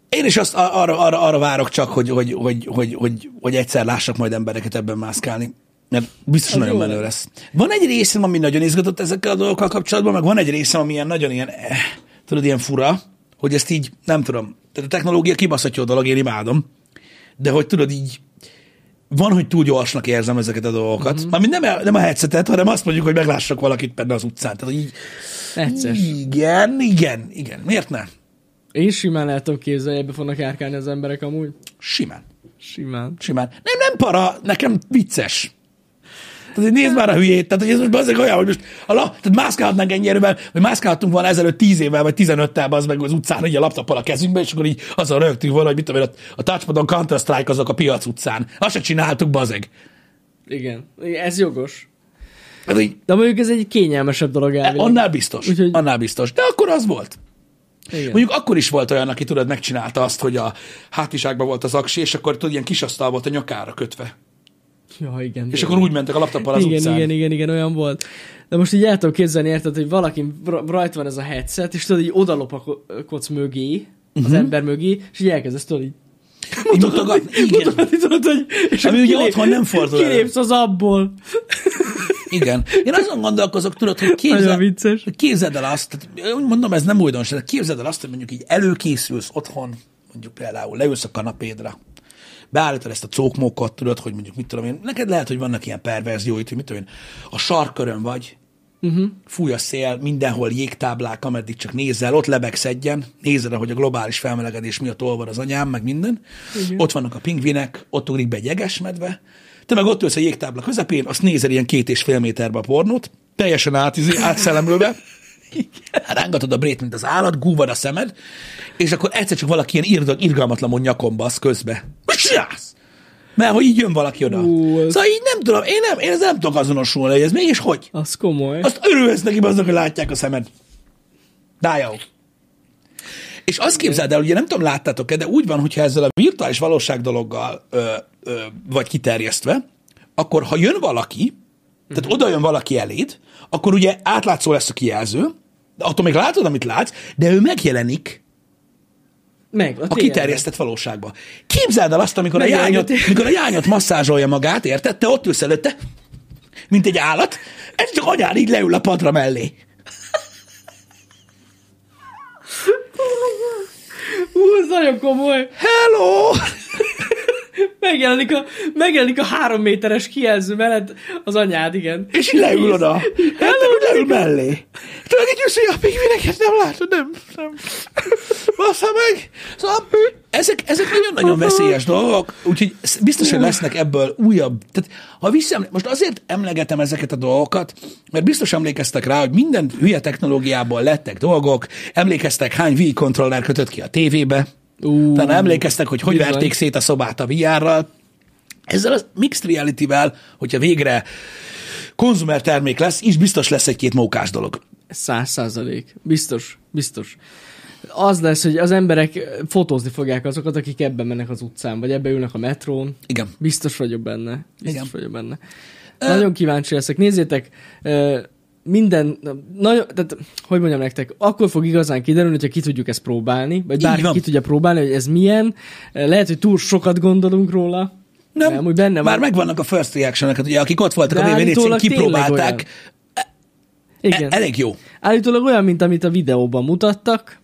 Én is azt arra, arra, arra várok csak, hogy, hogy, hogy, hogy, hogy, hogy egyszer lássak majd embereket ebben mászkálni, mert biztos ez nagyon menő lesz. Van egy részem, ami nagyon izgatott ezekkel a dolgokkal kapcsolatban, meg van egy részem, ami ilyen nagyon ilyen, eh, tudod, ilyen fura, hogy ezt így, nem tudom, tehát a technológia kibaszhatja a dolog, én imádom, de hogy tudod így, van, hogy túl gyorsnak érzem ezeket a dolgokat. Mm-hmm. Mármint nem, nem a headsetet, hanem azt mondjuk, hogy meglássak valakit benne az utcán. Tehát így, igen, igen, igen, miért ne? Én simán el tudom képzelni, ebbe fognak járkálni az emberek amúgy. Simán. Simán. Simán. Nem, nem para, nekem vicces. Tehát nézd már a hülyét, tehát hogy ez most bazdmeg olyan, hogy most a la, tehát mászkálhatnánk ennyi erővel, vagy mászkálhattunk volna ezelőtt tíz évvel, vagy tizenöttel az meg az utcán, így a laptoppal a kezünkben, és akkor így azon rögtünk volna, hogy mit tudom én, a touchpadon Counter-Strike azok a piac utcán. Azt se csináltuk, bazeg. Igen. Ez jogos. Hát, így, de mondjuk ez egy kényelmesebb dolog elvileg. Annál biztos. Úgyhogy... Annál biztos. De akkor az volt. Igen. Mondjuk akkor is volt olyan, aki tudod, megcsinálta azt, hogy a hátizsákban volt az aksi, és akkor tudod, ilyen kis asztal volt a nyakára kötve. Ja, igen. És igen. Akkor úgy mentek a laptoppal az igen, utcán. Igen, igen, igen, olyan volt. De most így el tudom képzelni, érted, hogy valaki rajta van ez a headset, és tudod, így odalopakodsz mögé, uh-huh. az ember mögé, és így elkezdesz, tudod, így mutogatni, tudod, hogy és ami ugye otthon nem fordul el. Kilépsz az abból. Igen. Én azon gondolkozok, tudod, hogy képzel, képzeld el azt, úgy mondom, ez nem újdonság, képzeld el azt, hogy mondjuk így előkészülsz otthon, mondjuk például leülsz a kanapédra, beállítod ezt a cókmókot, tudod, hogy mondjuk mit tudom én, neked lehet, hogy vannak ilyen perverzióit, hogy mit tudom én, a sarkkörön vagy, uh-huh. fúj a szél, mindenhol jégtáblák, ameddig csak nézel, ott lebegsz egyen, nézed, ahogy a globális felmelegedés miatt olvad az anyám, meg minden, uh-huh. ott vannak a pingvinek, ott ugrik be egy jegesmedve, te meg ott ülsz a jégtábla közepén, azt nézel ilyen két és fél méterbe a pornót, teljesen átízi, átszellemlőve, rángatod a brét, mint az állat, gúvad a szemed, és akkor egyszer csak valaki ilyen irg- irgalmatlan nyakon basz közbe. Mert hogy így jön valaki oda. Ú, ez... Szóval így nem tudom, én, nem, én nem tudok azonosulni, hogy ez mégis hogy? Az komoly. Azt örülsz neki aznak, hogy látják a szemed. Dájó. És azt képzeld el, ugye nem tudom, láttátok-e, de úgy van, hogyha ezzel a virtuális valóság dologgal ö, ö, vagy kiterjesztve, akkor ha jön valaki, tehát uh-huh. oda jön valaki eléd, akkor ugye átlátszó lesz a kijelző, de attól még látod, amit látsz, de ő megjelenik meg, a kiterjesztett valóságban. Képzeld el azt, amikor a, jányot, amikor a jányot masszázsolja magát, érted? Te ott ülsz előtte, mint egy állat, ez csak anyán így leül a padra mellé. Hú, ez nagyon komoly. Hello! Megjelenik a, megjelenik a három méteres kijelző mellett az anyád, igen. És így leül oda. Hello, leül mellé. Tudod, egy jössz, hogy még mindenket nem látod, nem. nem. Bassza meg. Szóval ezek, ezek nagyon-nagyon veszélyes dolgok, úgyhogy biztos, hogy lesznek ebből újabb. Tehát, ha visszaemlé... Most azért emlegetem ezeket a dolgokat, mert biztos emlékeztek rá, hogy minden hülye technológiából lettek dolgok, emlékeztek, hány Wii-kontroller kötött ki a tévébe, Uh, tehát emlékeztek, hogy hogy verték szét a szobát a vé er-rel. Ezzel a mixed reality-vel, hogyha végre konzumer termék lesz, is biztos lesz egy-két mókás dolog. Száz százalék. Biztos, biztos. Az lesz, hogy az emberek fotózni fogják azokat, akik ebben mennek az utcán, vagy ebben ülnek a metrón. Igen. Biztos vagyok benne. Biztos Igen. vagyok benne. Uh, Nagyon kíváncsi leszek. Nézzétek, uh, minden, nagyon, tehát, hogy mondjam nektek, akkor fog igazán kiderülni, hogyha ki tudjuk ezt próbálni, vagy bárki ki tudja próbálni, hogy ez milyen. Lehet, hogy túl sokat gondolunk róla. Nem, nem hogy benne már van. Megvannak a first reaction-eket, ugye, akik ott voltak de a vé vé dé cén, kipróbálták. Igen. Elég jó. Állítólag olyan, mint amit a videóban mutattak.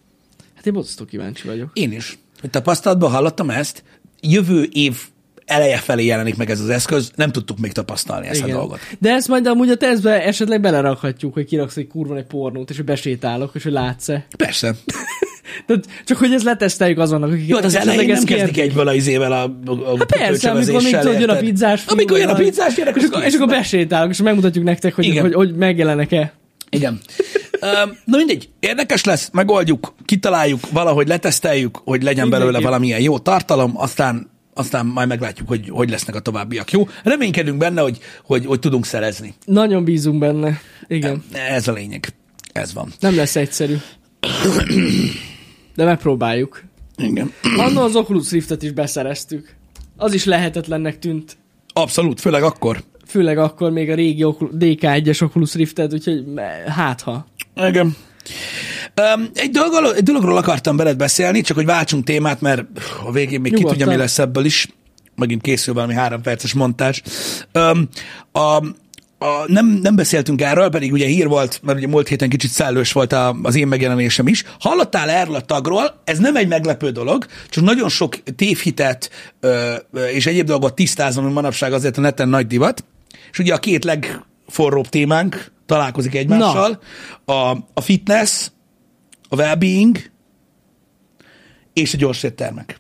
Hát én borzasztó kíváncsi vagyok. Én is. Tapasztalatban hallottam ezt. Jövő év eleje felé jelenik meg ez az eszköz, nem tudtuk még tapasztalni ezt Igen. a dolgot. De ezt majd amúgy a tesztbe esetleg belerakhatjuk, hogy kiraksz egy kurva egy pornót, és hogy besétálok, és hogy látsz-e. Persze. Csak hogy ezt leteszteljük azonnak, akik... Jó, hát az elején nem kezdik egyből a izével a kölcsövezéssel. Amikor jön a pizzás film. Amikor jön a pizzás film, és akkor besétálok, és megmutatjuk nektek, hogy megjelenek-e. Igen. Na mindegy, érdekes lesz, megoldjuk, kitaláljuk, valahogy leteszteljük, hogy legyen belőle valamilyen jó tartalom, aztán aztán majd meglátjuk, hogy hogy lesznek a továbbiak. Jó? Reménykedünk benne, hogy, hogy, hogy tudunk szerezni. Nagyon bízunk benne. Igen. Ez a lényeg. Ez van. Nem lesz egyszerű. De megpróbáljuk. Igen. Annól az Oculus Riftet is beszereztük. Az is lehetetlennek tűnt. Abszolút, főleg akkor. Főleg akkor még a régi dé ká egyes Oculus Riftet, úgyhogy hátha. Igen. Um, egy, dolog, egy dologról akartam veled beszélni, csak hogy váltsunk témát, mert a végén még Nyugodtan. Ki tudja, mi lesz ebből is. Megint készül valami három perces montázs. Um, a, a, nem, nem beszéltünk erről, pedig ugye hír volt, mert ugye múlt héten kicsit szellős volt a, az én megjelenésem is. Hallottál erről a tagról, ez nem egy meglepő dolog, csak nagyon sok tévhitet ö, és egyéb dolgot tisztázom, hogy manapság azért a neten nagy divat. És ugye a két legforróbb témánk találkozik egymással. A, a fitness, a well-being és a gyors éttermek.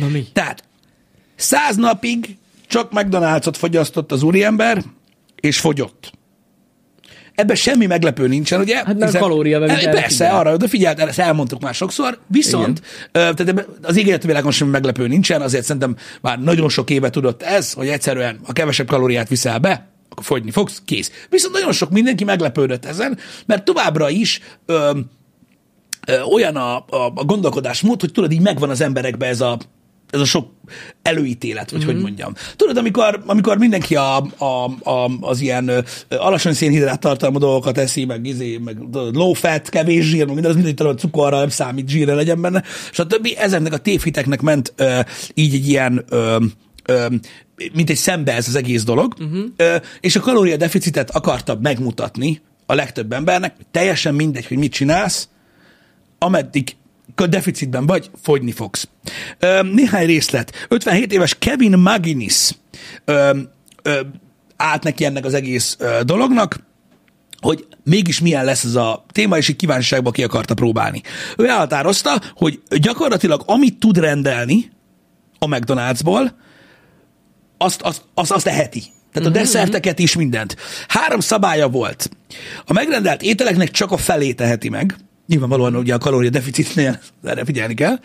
Na mi? Tehát száz napig csak McDonald's-ot fogyasztott az úriember, és fogyott. Ebben semmi meglepő nincsen, ugye? Hát nem kalória. Persze, arra odafigyelt, ezt elmondtuk már sokszor, viszont ö, tehát az égéleti világon semmi meglepő nincsen, azért szerintem már nagyon sok éve tudott ez, hogy egyszerűen a kevesebb kalóriát viszel be, akkor fogyni fogsz, kész. Viszont nagyon sok mindenki meglepődött ezen, mert továbbra is ö, ö, olyan a, a, a gondolkodásmód, hogy tudod, így megvan az emberekben ez a, ez a sok előítélet, vagy mm-hmm. hogy mondjam. Tudod, amikor, amikor mindenki a, a, a, az ilyen ö, alacsony szénhidrát tartalmú dolgokat eszi, meg, izé, meg tudod, low fat, kevés zsír, minden az mindegy, talán cukorra nem számít, zsírre legyen benne, és a többi ezeknek a tévhiteknek ment ö, így egy ilyen... Ö, ö, mint egy szembe ez az egész dolog, uh-huh. és a kalóriadeficitet akarta megmutatni a legtöbb embernek, hogy teljesen mindegy, hogy mit csinálsz, ameddig a deficitben vagy, fogyni fogsz. Néhány részlet. ötvenhét éves Kevin Maginis állt neki ennek az egész dolognak, hogy mégis milyen lesz ez a téma, és így kíváncsiságban ki akarta próbálni. Ő elhatározta, hogy gyakorlatilag amit tud rendelni a McDonald's-ból, Azt, azt, azt, azt eheti. Tehát uh-huh, a desszerteket uh-huh. is mindent. Három szabálya volt. A megrendelt ételeknek csak a felét teheti meg. Nyilvánvalóan ugye a kalóriadeficitnél erre figyelni kell.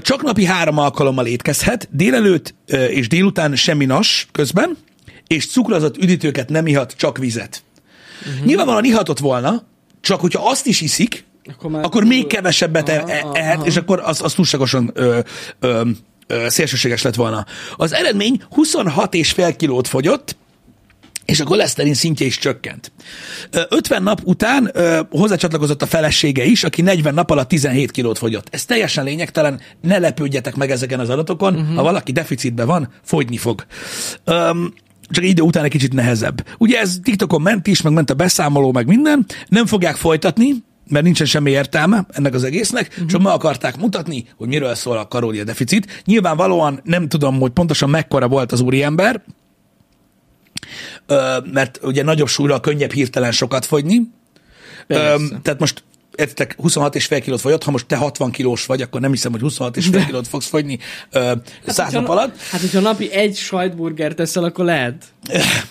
Csak napi három alkalommal étkezhet. Délelőtt és délután semmi nas közben. És cukrozott üdítőket nem ihat, csak vizet. Uh-huh. Nyilvánvalóan ihatott volna, csak hogyha azt is iszik, akkor, akkor még kevesebbet aha, ehet, aha. és akkor azt az túlságosan... Ö, ö, szélsőséges lett volna. Az eredmény huszonhat egész öt kilót fogyott, és a koleszterin szintje is csökkent. ötven nap után ö, hozzácsatlakozott a felesége is, aki negyven nap alatt tizenhét kilót fogyott. Ez teljesen lényegtelen, ne lepődjetek meg ezeken az adatokon, uh-huh. ha valaki deficitben van, fogyni fog. Öm, csak idő után egy kicsit nehezebb. Ugye ez TikTokon ment is, meg ment a beszámoló, meg minden, nem fogják folytatni, mert nincsen semmi értelme ennek az egésznek, uh-huh. csak meg akarták mutatni, hogy miről szól a kalória deficit. Nyilvánvalóan nem tudom, hogy pontosan mekkora volt az úriember, Ö, mert ugye nagyobb súlyra könnyebb hirtelen sokat fogyni. Ö, tehát most értetek, huszonhat egész öt kilót fogyott, ha most te hatvan kilós vagy, akkor nem hiszem, hogy huszonhat egész öt kilót fogsz fogyni ö, száz hát, nap alatt. Hát, hogyha napi egy sajtburgert teszel, akkor lehet.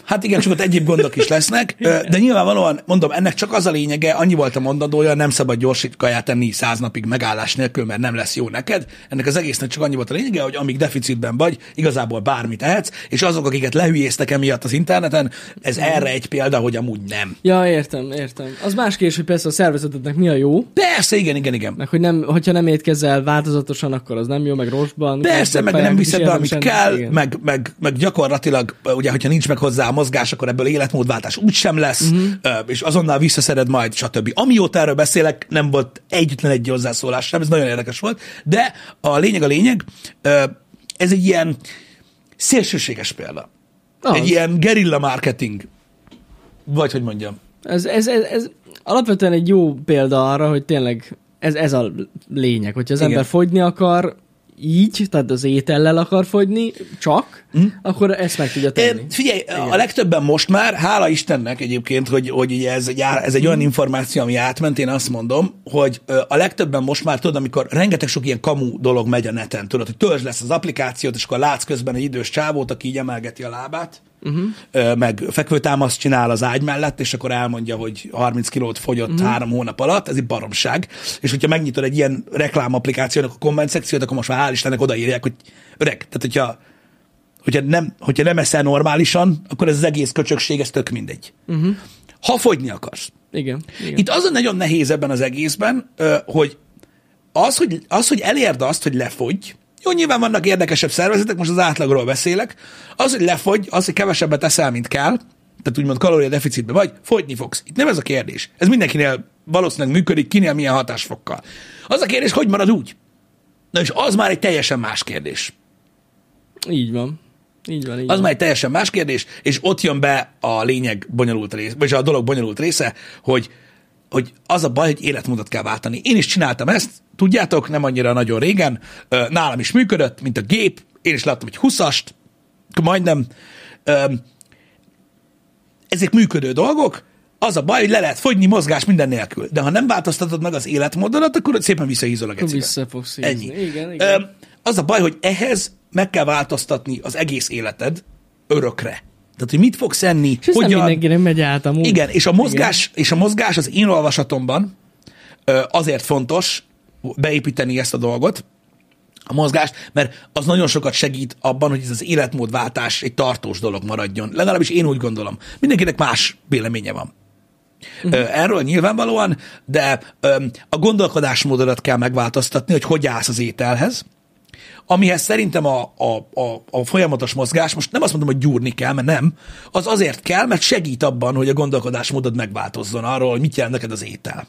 Hát igen, csak ott egyéb gondok is lesznek, de nyilvánvalóan, mondom, ennek csak az a lényege, annyi volt a mondandója, nem szabad gyorsítkaját enni száz napig megállás nélkül, mert nem lesz jó neked. Ennek az egésznek csak annyi volt a lényege, hogy amíg deficitben vagy, igazából bármit ehetsz, és azok, akiket lehülyéztek emiatt az interneten, ez erre egy példa, hogy amúgy nem. Ja, értem, értem. Az más kérdés, hogy persze a szervezetednek mi a jó. Persze, igen, igen, igen. Meg, hogy nem, hogyha nem étkezel változatosan, akkor az nem jó, meg rosszban. Persze, meg nem viszed be, amit kell, meg, meg, meg gyakorlatilag, ugye, hogyha nincs meg hozzá a mozgás, akkor ebből életmódváltás úgysem lesz, uh-huh. és azonnal visszaszered majd, stb. Amióta erről beszélek, nem volt egyetlen egy hozzászólás sem, ez nagyon érdekes volt, de a lényeg a lényeg, ez egy ilyen szélsőséges példa. Az. Egy ilyen gerilla marketing. Vagy hogy mondjam. Ez, ez, ez, ez alapvetően egy jó példa arra, hogy tényleg ez, ez a lényeg, hogyha az Igen. ember fogyni akar, így, tehát az étellel akar fogyni, csak, mm. akkor ezt meg tudja tenni. É, figyelj, Igen. a legtöbben most már, hála Istennek egyébként, hogy, hogy ez, egy, ez egy olyan információ, ami átment, én azt mondom, hogy a legtöbben most már, tudod, amikor rengeteg sok ilyen kamu dolog megy a neten, tudod, hogy törzs lesz az applikációt, és akkor látsz közben egy idős csávót, aki így emelgeti a lábát, uh-huh. meg fekvőtámaszt csinál az ágy mellett, és akkor elmondja, hogy harminc kilót fogyott uh-huh. három hónap alatt, ez egy baromság. És hogyha megnyitod egy ilyen reklámapplikációnak a komment szekciót, akkor most már hál' Istennek odaírják, hogy öreg, tehát hogyha, hogyha, nem, hogyha nem eszel normálisan, akkor ez az egész köcsökség, ez tök mindegy. Uh-huh. Ha fogyni akarsz. Igen, igen. Itt az a nagyon nehéz ebben az egészben, hogy az, hogy, az, hogy elérd azt, hogy lefogy, jó, nyilván vannak érdekesebb szervezetek, most az átlagról beszélek. Az, hogy lefogy, az, hogy kevesebbet eszel, mint kell, tehát úgymond kalóriadeficitben vagy, fogyni fogsz. Itt nem ez a kérdés. Ez mindenkinél valószínűleg működik, kinél milyen hatásfokkal. Az a kérdés, hogy marad úgy? Na és az már egy teljesen más kérdés. Így van. Így van, így az van. Már egy teljesen más kérdés, és ott jön be a lényeg bonyolult része, vagy a dolog bonyolult része, hogy, hogy az a baj, hogy életmódot kell váltani. Én is csináltam ezt, tudjátok, nem annyira nagyon régen, nálam is működött, mint a gép, én is láttam egy huszast, majdnem. Ezek működő dolgok, az a baj, hogy le lehet fogyni mozgás minden nélkül, de ha nem változtatod meg az életmódodat, akkor szépen visszahízol a gecibe. Vissza fogsz hízni. Ennyi. Igen, igen. Az a baj, hogy ehhez meg kell változtatni az egész életed örökre. Tehát, hogy mit fogsz enni, és hogyan... mindenkinek megy át amúgy. Igen, és a mozgás, és a mozgás az én olvasatomban azért fontos, beépíteni ezt a dolgot, a mozgást, mert az nagyon sokat segít abban, hogy ez az életmódváltás egy tartós dolog maradjon. Legalábbis én úgy gondolom. Mindenkinek más véleménye van. Uh-huh. Erről nyilvánvalóan, de a gondolkodásmódodat kell megváltoztatni, hogy hogy állsz az ételhez, amihez szerintem a, a, a, a folyamatos mozgás, most nem azt mondom, hogy gyúrni kell, mert nem, az azért kell, mert segít abban, hogy a gondolkodásmódod megváltozzon arról, hogy mit jelent neked az étel.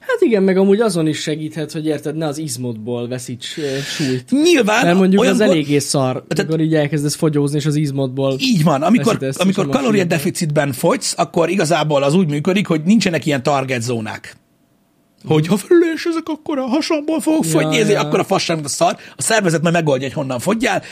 Hát igen, meg amúgy azon is segíthet, hogy érted, ne az izmodból veszíts uh, súlyt. Nyilván. Mert mondjuk az eléggé szar, tehát, amikor így elkezdesz fogyózni, és az izmodból. Így van, amikor, amikor kalóriadeficitben fogysz, akkor igazából az úgy működik, hogy nincsenek ilyen target zónák. Hogy ha felülés ezek, akkor a hasamból fogok ja, fogyni, ezért ja. akkor a fasság, mint a szar. A szervezet már megoldja, hogy honnan fogyjál,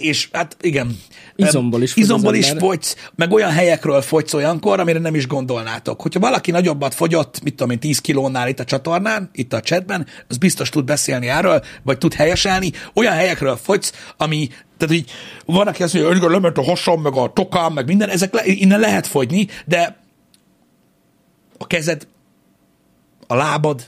és hát igen. Izomból is, izomból is fogysz, meg olyan helyekről fogysz olyankor, amire nem is gondolnátok. Hogyha valaki nagyobbat fogyott, mit tudom én, tíz kilónál itt a csatornán, itt a chatben, az biztos tud beszélni erről, vagy tud helyeselni. Olyan helyekről fogysz, ami, tehát így van, aki azt mondja, hogy lement a hasam, meg a tokám, meg minden, ezek le, innen lehet fogyni, de a kezed, a lábad,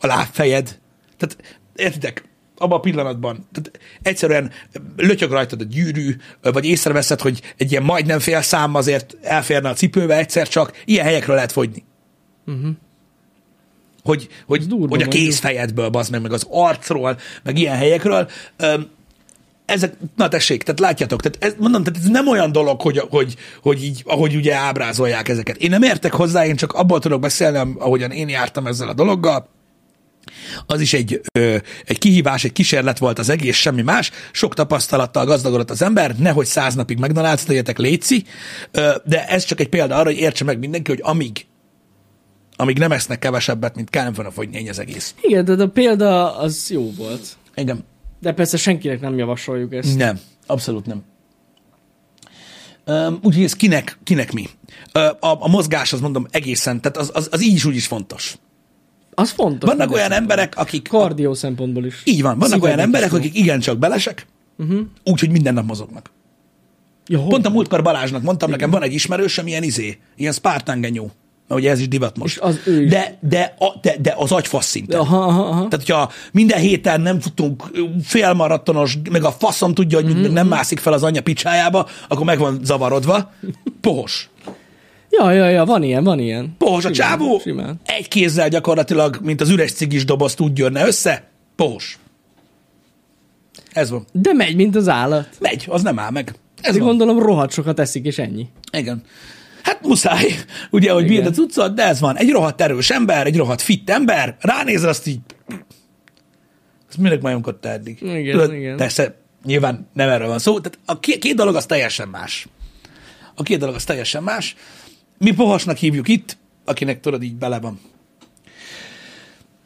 a lábfejed. Tehát, értitek, abban a pillanatban. Tehát egyszerűen lötyög rajtad a gyűrű, vagy észreveszed, hogy egy ilyen majdnem fél szám azért elférne a cipőbe egyszer csak. Ilyen helyekről lehet fogyni. Uh-huh. Hogy, hogy, hogy a kézfejedből, bazd meg, meg az arcról, meg ilyen helyekről. Ezek, na tessék, tehát látjátok, tehát ez, mondom, tehát ez nem olyan dolog, hogy, hogy, hogy így, ahogy ugye ábrázolják ezeket. Én nem értek hozzá, én csak abból tudok beszélni, ahogyan én jártam ezzel a dologgal. Az is egy, ö, egy kihívás, egy kísérlet volt az egész, semmi más. Sok tapasztalattal gazdagodott az ember, nehogy száz napig megnalázt, legyetek léci, ö, de ez csak egy példa arra, hogy értse meg mindenki, hogy amíg amíg nem esznek kevesebbet, mint kell, nem fognak fogyni az egész. Igen, de a példa az jó volt. Igen. De persze senkinek nem javasoljuk ezt. Nem, abszolút nem. Um, úgyhogy ez kinek, kinek mi? A, a mozgás, az mondom, egészen, tehát az, az, az így is úgy is fontos. Az fontos. Vannak olyan emberek, akik... Kardió szempontból is. Így van, vannak Szigorban olyan emberek, szó. akik igencsak belesek, uh-huh. úgyhogy minden nap mozognak. Jó, pont a múltkor Balázsnak mondtam, igen. nekem van egy ismerősöm, ilyen izé, ilyen spártángenyó. Na, ugye ez is divat most. Az de, de, a, de, de az agyfasz szinten. Aha, aha, aha. Tehát, hogyha minden héten nem futunk félmaratonos, meg a faszom tudja, hogy mm-hmm. nem mászik fel az anyja picsájába, akkor meg van zavarodva. Pohos. Ja, ja, ja, van ilyen, van ilyen. Pohos simán, a csávó. Simán. Egy kézzel gyakorlatilag, mint az üres cigis dobozt úgy jönne össze. Pohos. Ez van. De megy, mint az állat. Megy, az nem áll meg. Ez van. Gondolom rohadt sokat eszik, és ennyi. Igen. Hát muszáj, ugye, hogy bírd a cuccot, de ez van. Egy rohadt erős ember, egy rohadt fit ember, ránéz azt így... Ezt minek majomkodta eddig? Igen, Tudod, igen. Persze, nyilván nem erről van szó. Tehát a két, két dolog az teljesen más. A két dolog az teljesen más. Mi pohasnak hívjuk itt, akinek tudod, így bele van.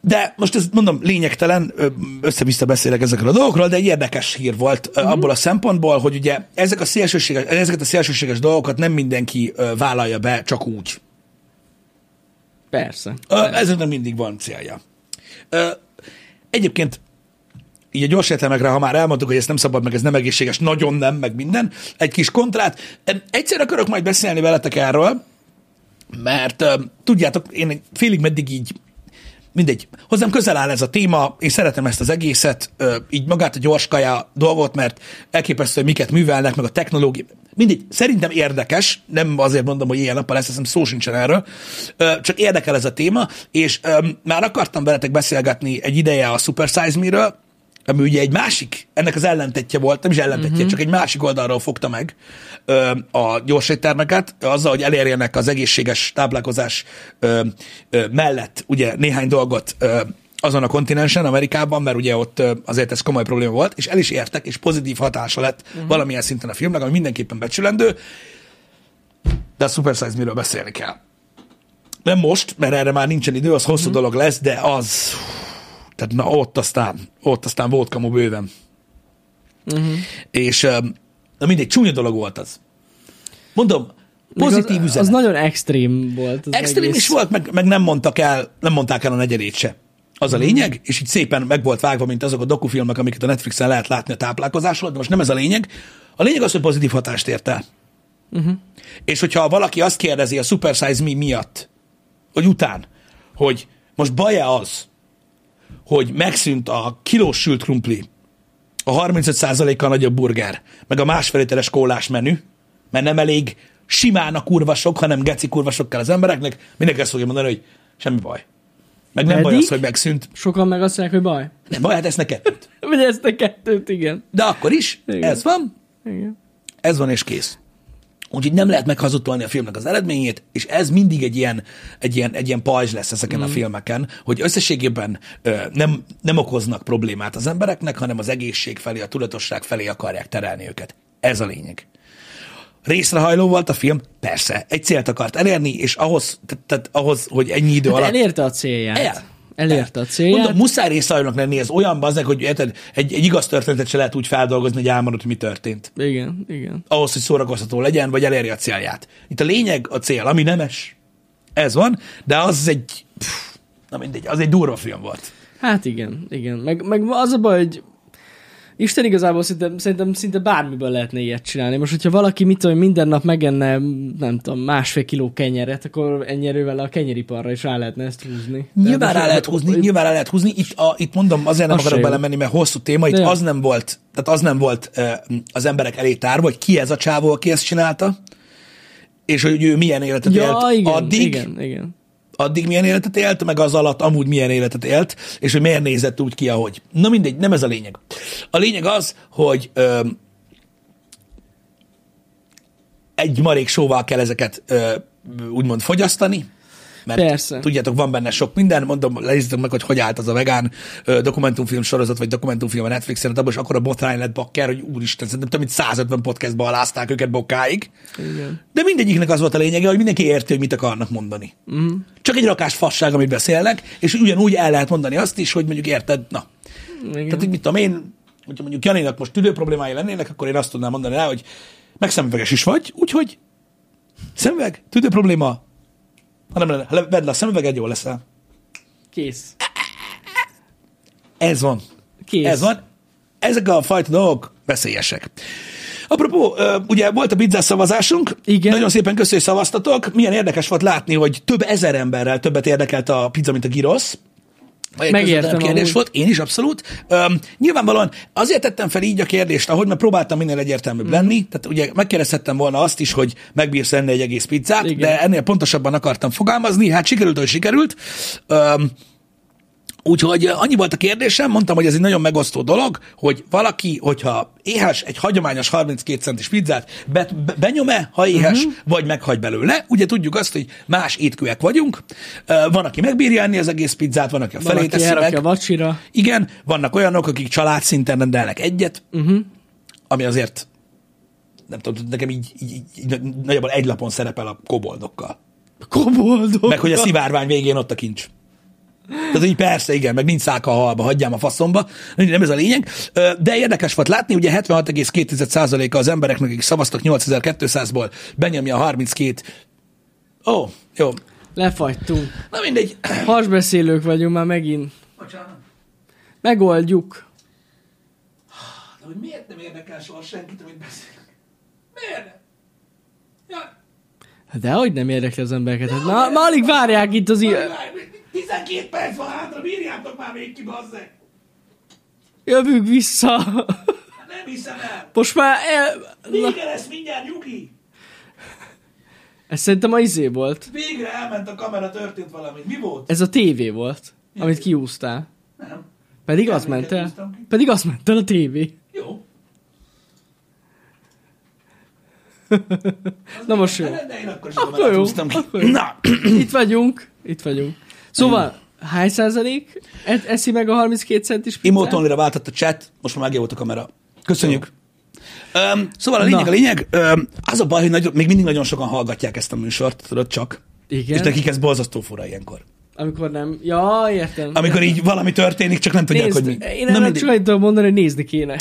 De most ezt mondom, lényegtelen, össze-vissza beszélek ezekről a dolgokról, de egy érdekes hír volt uh-huh. abból a szempontból, hogy ugye ezek a szélsőséges, ezeket a szélsőséges dolgokat nem mindenki vállalja be csak úgy. Persze. Persze. Ezeknek mindig van célja. Egyébként így a gyors értelmekre, ha már elmondtuk, hogy ez nem szabad, meg ez nem egészséges, nagyon nem, meg minden, egy kis kontrát. Egyszer akarok majd beszélni veletek erről, mert tudjátok, én félig meddig így mindegy. Hozzám közel áll ez a téma, én szeretem ezt az egészet, így magát a gyorskaja dolgot, mert elképesztő, hogy miket művelnek, meg a technológia. Mindegy, szerintem érdekes, nem azért mondom, hogy ilyen nappal lesz, hiszem szó sincsen erről, csak érdekel ez a téma, és már akartam veletek beszélgetni egy ideje a Super Size Me-ről, ami ugye egy másik, ennek az ellentétje volt, nem is ellentétje, uh-huh. csak egy másik oldalról fogta meg ö, a gyorséttermeket, azzal, hogy elérjenek az egészséges táplálkozás ö, ö, mellett ugye néhány dolgot ö, azon a kontinensen, Amerikában, mert ugye ott ö, azért ez komoly probléma volt, és el is értek, és pozitív hatása lett uh-huh. valamilyen szinten a filmnek, ami mindenképpen becsülendő, de a Super Size miről beszélni kell. Nem most, mert erre már nincsen idő, az hosszú uh-huh. dolog lesz, de az... Tehát na, ott aztán, ott aztán volt kamu bőven. Uh-huh. És na mindegy, csúnya dolog volt az. Mondom, pozitív az, üzenet. Az nagyon extrém volt. Extrém egész. Is volt, meg, meg nem mondtak el, nem mondták el a negyedét se. Az a lényeg, uh-huh. és így szépen meg volt vágva, mint azok a dokufilmek, amiket a Netflixen lehet látni a táplálkozásról, de most nem ez a lényeg. A lényeg az, hogy pozitív hatást ért el. Uh-huh. És hogyha valaki azt kérdezi a Super Size Me miatt, hogy után, hogy most baj-e az, hogy megszűnt a kilós sült krumpli, a harmincöt százalékkal nagyobb burger, meg a másfelételes kólás menü, mert nem elég simán a kurva sok, hanem geci kurva sok kell az embereknek, mindenki ezt fogja mondani, hogy semmi baj. Meg nem Eddig? baj az, hogy megszűnt. Sokan meg azt mondják, hogy baj. Nem baj, hát esznek kettőt. Vagy esznek kettőt, igen. De akkor is, igen. ez van, igen. ez van és kész. Úgyhogy nem lehet meghazudtolni a filmnek az eredményét, és ez mindig egy ilyen, egy ilyen, egy ilyen pajzs lesz ezeken mm. a filmeken, hogy összességében ö, nem, nem okoznak problémát az embereknek, hanem az egészség felé, a tudatosság felé akarják terelni őket. Ez a lényeg. Részrehajló volt a film? Persze. Egy célt akart elérni, és ahhoz, tehát ahhoz, hogy ennyi idő alatt... Elérte a célját. El. Elérte a célját. Mondom, muszáj részrehajlónak lenni, ez olyan bazeg, hogy érted, egy, egy igaz történetet se lehet úgy feldolgozni, hogy elmondod, hogy mi történt. Igen, igen. Ahhoz, hogy szórakoztató legyen, vagy elérje a célját. Itt a lényeg a cél, ami nemes. Ez van, de az egy, pff, na mindegy, az egy durva film volt. Hát igen, igen. Meg, meg az a baj, hogy Isten igazából szinte, szerintem szinte bármiből lehetne ilyet csinálni. Most, hogyha valaki mit tudom, minden nap megenne, nem tudom, másfél kiló kenyeret, akkor ennyerővel a kenyeriparra is rá lehetne ezt húzni. Nyilván rá lehet húzni, a... nyilván rá lehet húzni. Itt, a, itt mondom, azért nem az akarok belemenni, mert hosszú téma, itt az nem volt, tehát az nem volt az emberek elé tárva, hogy ki ez a csávó, aki ezt csinálta, és hogy ő milyen életet ja, élt igen, addig, igen, igen. addig milyen életet élt, meg az alatt amúgy milyen életet élt, és hogy miért nézett úgy ki, ahogy. Na mindegy, nem ez a lényeg. A lényeg az, hogy ö, egy marék sóval kell ezeket ö, úgymond fogyasztani, mert persze, tudjátok, van benne sok minden, mondom, lenézzétek meg, hogy hogy állt az a vegán ö, dokumentumfilm sorozat, vagy dokumentumfilm a Netflixen, abban is akkor a botrány lett bakker, hogy úristen, szerintem több mint százötven podcastba alázták őket bokáig. Igen. De mindegyiknek az volt a lényege, hogy mindenki érti, hogy mit akarnak mondani. Mm. Csak egy rakás fasság, amit beszélnek, és ugyanúgy el lehet mondani azt is, hogy mondjuk érted, na. Igen. Tehát, hogy mit tudom én, hogyha mondjuk Janinak most tüdő problémái lennének, akkor én azt tudnám mondani rá, hogy meg szemüveges is vagy, úgyhogy szemüveg, tüdő probléma. Ha nem lenne, vedd le a szemüveget, jól leszel. Kész. Ez van. Kész. Ez van. Ezek a fajta dolgok veszélyesek. Apropó, ugye volt a pizzás szavazásunk. Igen. Nagyon szépen köszönjük, hogy szavaztatok. Milyen érdekes volt látni, hogy több ezer emberrel többet érdekelt a pizza, mint a gyrosz. Megértem. Kérdés volt, én is abszolút. Üm, nyilvánvalóan azért tettem fel így a kérdést, ahogy már próbáltam minél egyértelműbb mm. lenni, tehát ugye megkérdezhettem volna azt is, hogy megbírsz enni egy egész pizzát, igen, de ennél pontosabban akartam fogalmazni, hát sikerült, hogy sikerült. Üm, úgyhogy annyi volt a kérdésem, mondtam, hogy ez egy nagyon megosztó dolog, hogy valaki, hogyha éhes, egy hagyományos harminckét centis pizzát be, be, benyom-e, ha éhes, uh-huh. vagy meghagy belőle. Ugye tudjuk azt, hogy más étkőek vagyunk. Van, aki megbírja enni az egész pizzát, van, aki a felé teszi meg. A vacsira. Igen, vannak olyanok, akik családszinten rendelnek egyet, uh-huh. ami azért, nem tudom, nekem így, így, így, így nagyjából egy lapon szerepel a koboldokkal. Koboldokkal? Meg, hogy a szivárvány végén ott a kincs. Tehát így persze, igen, meg nincs száka a halba, hagyjám a faszomba, nem ez a lényeg. De érdekes volt látni, ugye hetvenhat egész két százaléka az embereknek, akik szavaztak nyolcezer-kétszázból, benyomja a harminckét. Ó, oh, jó. Lefagytunk. Na mindegy. Hasbeszélők vagyunk már megint. Bocsánat. Megoldjuk. De hogy miért nem érdekel soha senkit, amit beszélünk? Miért? Ja. Dehogy nem érdekel az embereket. Hát, na, ma alig várják itt az ilyen... tizenkét perc van hátra, bírjátok már még ki, bazzeg! Jövünk vissza! Hát nem hiszem el! Most már el... Vége lesz mindjárt, Yuki! Ez szerintem a izé volt. Végre elment a kamera, történt valami. Mi volt? Ez a tévé volt, mi amit kiúztál. Nem. Pedig az ment el. Pedig az ment el a tévé. Jó. Na most jó. De én akkor is akkor jó. Akkor jó. Na. Itt vagyunk. Itt vagyunk. Szóval, mm. hány százalék eszi meg a harminckét centis pizzát? Emotonlira váltott a chat, most már megjavult a kamera. Köszönjük. Um, szóval a lényeg, Na. a lényeg, um, az a baj, hogy nagy, még mindig nagyon sokan hallgatják ezt a műsort, tudod csak. Igen. És nekik ez borzasztó fura ilyenkor. Amikor nem. Ja, értem. Amikor értem. Így valami történik, csak nem tudják, Nézd, hogy mi. Én nem csak annyit tudom mondani, hogy nézni kéne.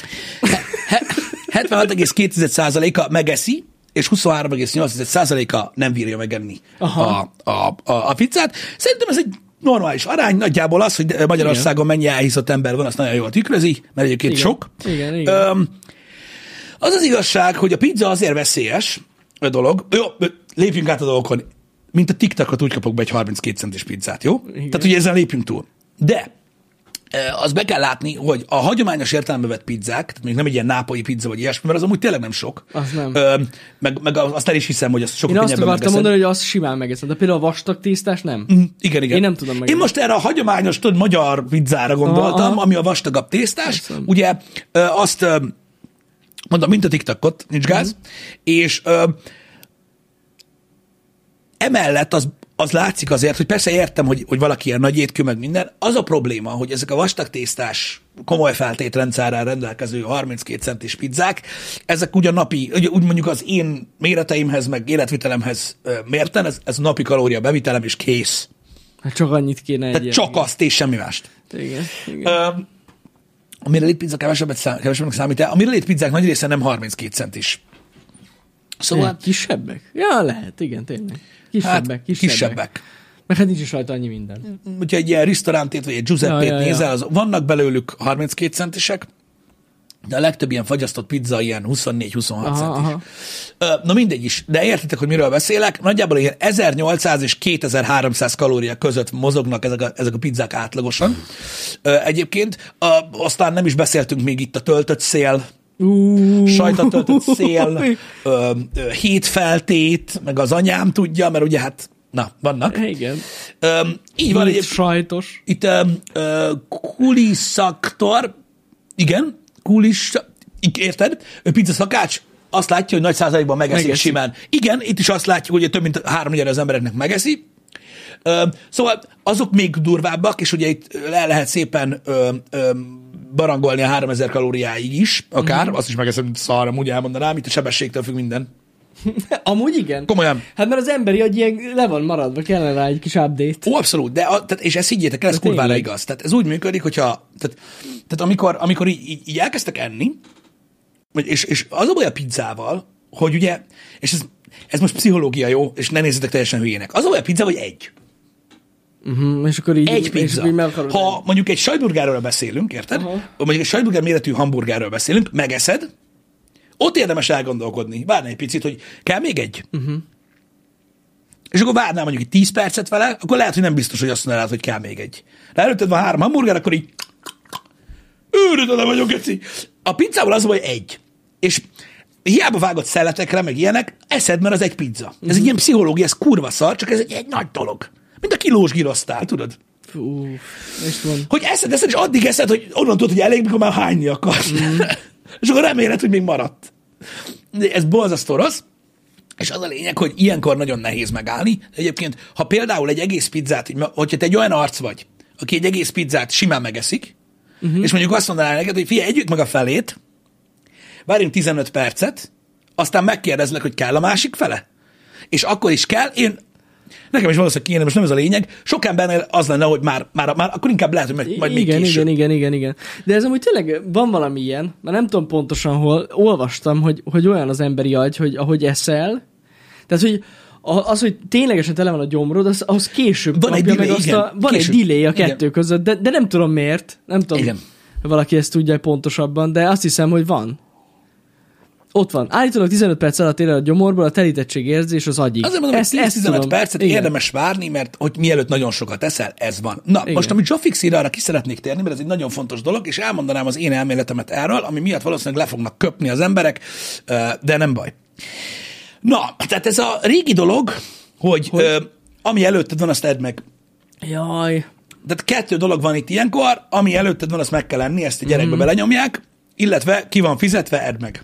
hetvenhat egész két százaléka megeszi, és huszonhárom egész nyolc százaléka nem bírja megenni a, a, a, a pizzát. Szerintem ez egy normális arány, nagyjából az, hogy Magyarországon igen. mennyi elhiszott ember van, azt nagyon jól tükrözi, mert egyébként igen. sok. Igen, igen. Öm, az az igazság, hogy a pizza azért veszélyes a dolog. Jó, lépjünk át a dolgokon. Mint a TikTokot úgy kapok be egy harminckét centis pizzát, jó? Igen. Tehát ugye ezen lépjünk túl. De azt be kell látni, hogy a hagyományos értelembe vett pizzák, tehát még nem egy ilyen nápolyi pizza vagy ilyesmi, mert az amúgy tényleg nem sok. Az nem. Ö, meg, meg azt el is hiszem, hogy az sokkal könnyebben megeszed. Én azt akartam mondani, hogy az simán megeszed, de például a vastag tésztás nem. Mm, igen, igen. Én nem tudom megeszed. Én most erre a hagyományos, tudod, magyar pizzára gondoltam, Aha. ami a vastagabb tésztás. Persze. Ugye ö, azt ö, mondom, mint a TikTokot, nincs gáz, mm. és ö, emellett az az látszik azért, hogy persze értem, hogy, hogy valaki ilyen nagy étkő, meg minden. Az a probléma, hogy ezek a vastag tésztás, komoly feltétrendszárral rendelkező harminckét centis pizzák, ezek ugyan napi, úgy mondjuk az én méreteimhez, meg életvitelemhez mérten, ez, ez napi kalória bevitelem, és kész. Hát csak annyit kéne egyet. Csak igen. azt, és semmi mást. Igen, igen. Um, a mérelét pizza kevesebbet szám, kevesebbnek számít el. A mérelét pizzák nagy része nem harminckét centis. Szóval... Egy kisebbek? Ja, lehet, igen, tényleg. Kisebbek, hát, kisebbek. kisebbek. Mert hát nincs is rajta annyi minden. Hogyha egy ilyen restaurántét vagy egy Giuseppét ja, ja, nézel, az, vannak belőlük harminckét centisek, de a legtöbb ilyen fagyasztott pizza ilyen huszonnégy-huszonhat aha, centis. Aha. Na mindegy is, de értitek, hogy miről beszélek. Nagyjából ilyen ezernyolcszáz és kétezer-háromszáz kalória között mozognak ezek a, ezek a pizzák átlagosan. Egyébként aztán nem is beszéltünk még itt a töltött szél, Uh, sajta töltött szél, uh, uh, hétfeltét, meg az anyám tudja, mert ugye hát Na, vannak. Igen. Um, így van egyébként. Sajtos. Itt um, uh, kulisszaktor, igen, kuliss, érted? Pizza szakács azt látja, hogy nagy százalékban megeszi, megeszi simán. Igen, itt is azt látjuk, hogy több mint háromnegyed az embereknek megeszi. Um, szóval azok még durvábbak, és ugye itt le lehet szépen um, um, barangolni a háromezer kalóriáig is, akár, mm. azt is megeszem szarra, amúgy elmondanám, itt a sebességtől függ minden. Amúgy igen. Komolyan. Hát mert az emberi agy ilyen le van maradva, kellene rá egy kis update. Ó, abszolút, de a, tehát, és ezt higgyétek el, ez kurvára igaz. Tehát ez úgy működik, hogyha, tehát, tehát amikor, amikor így, így, így elkezdtek enni, és, és az a baj a pizzával, hogy ugye, és ez, ez most pszichológia, jó, és ne nézzetek teljesen hülyének, az a baj a pizza, hogy egy. Uh-huh, és akkor így, egy pizza. És akkor ha mondjuk egy sajtburgerről beszélünk, érted? Uh-huh. Mondjuk egy sajtburger méretű hamburgerről beszélünk, megeszed, ott érdemes elgondolkodni, várni egy picit, hogy kell még egy. Uh-huh. És akkor várnál mondjuk egy tíz percet vele, akkor lehet, hogy nem biztos, hogy azt mondanád, hogy kell még egy. De előtted van három hamburger, akkor így őrültele vagyok, geci. A pizzával az vagy egy. És hiába vágott szeletekre, meg ilyenek, eszed, mert az egy pizza. Uh-huh. Ez egy ilyen pszichológia, ez kurva szar, csak ez egy, egy nagy dolog. Mint a kilós girosztál, tudod? Fú, és tudom. Hogy eszed, eszed, és addig eszed, hogy onnan tudod, hogy elég, mikor már hányni akarsz. Mm. És akkor reméled, hogy még maradt. De ez borzasztó rossz, és az a lényeg, hogy ilyenkor nagyon nehéz megállni. Egyébként, ha például egy egész pizzát, hogyha te egy olyan arc vagy, aki egy egész pizzát simán megeszik, uh-huh. és mondjuk azt mondanál neked, hogy figyelj, együtt meg a felét, várjunk tizenöt percet, aztán megkérdezlek, hogy kell a másik fele? És akkor is kell, én nekem is valószínűleg kéne, most nem ez a lényeg. Sok embernél az lenne, hogy már, már, már akkor inkább lehet, hogy majd, majd igen, még később. Igen, igen, igen, igen. De ez amúgy tényleg van valami ilyen, mert nem tudom pontosan hol, olvastam, hogy, hogy olyan az emberi agy, hogy ahogy eszel. Tehát, hogy az, hogy ténylegesen tele van a gyomrod, az, az később van kapja egy delay, meg azt a, van később. Egy delay a kettő igen. között, de, de nem tudom miért. Nem tudom, igen. valaki ezt tudja pontosabban, de azt hiszem, hogy van. Ott van. Állítólag tizenöt perc alatt ér el a gyomorból a telítettség érzés az agyig. Azért mondom, hogy tíz-tizenöt percet igen. érdemes várni, mert hogy mielőtt nagyon sokat eszel, ez van. Na, igen. most amit Zsafix ír, arra ki szeretnék térni, mert ez egy nagyon fontos dolog, és elmondanám az én elméletemet erről, ami miatt valószínűleg le fognak köpni az emberek, de nem baj. Na, tehát ez a régi dolog, hogy, hogy? ami előtted van, azt edd meg. Jaj. Tehát kettő dolog van itt ilyenkor, ami előtted van, azt meg kell enni, ezt a gyerekbe mm. belenyomják, illetve ki van fizetve, edd meg.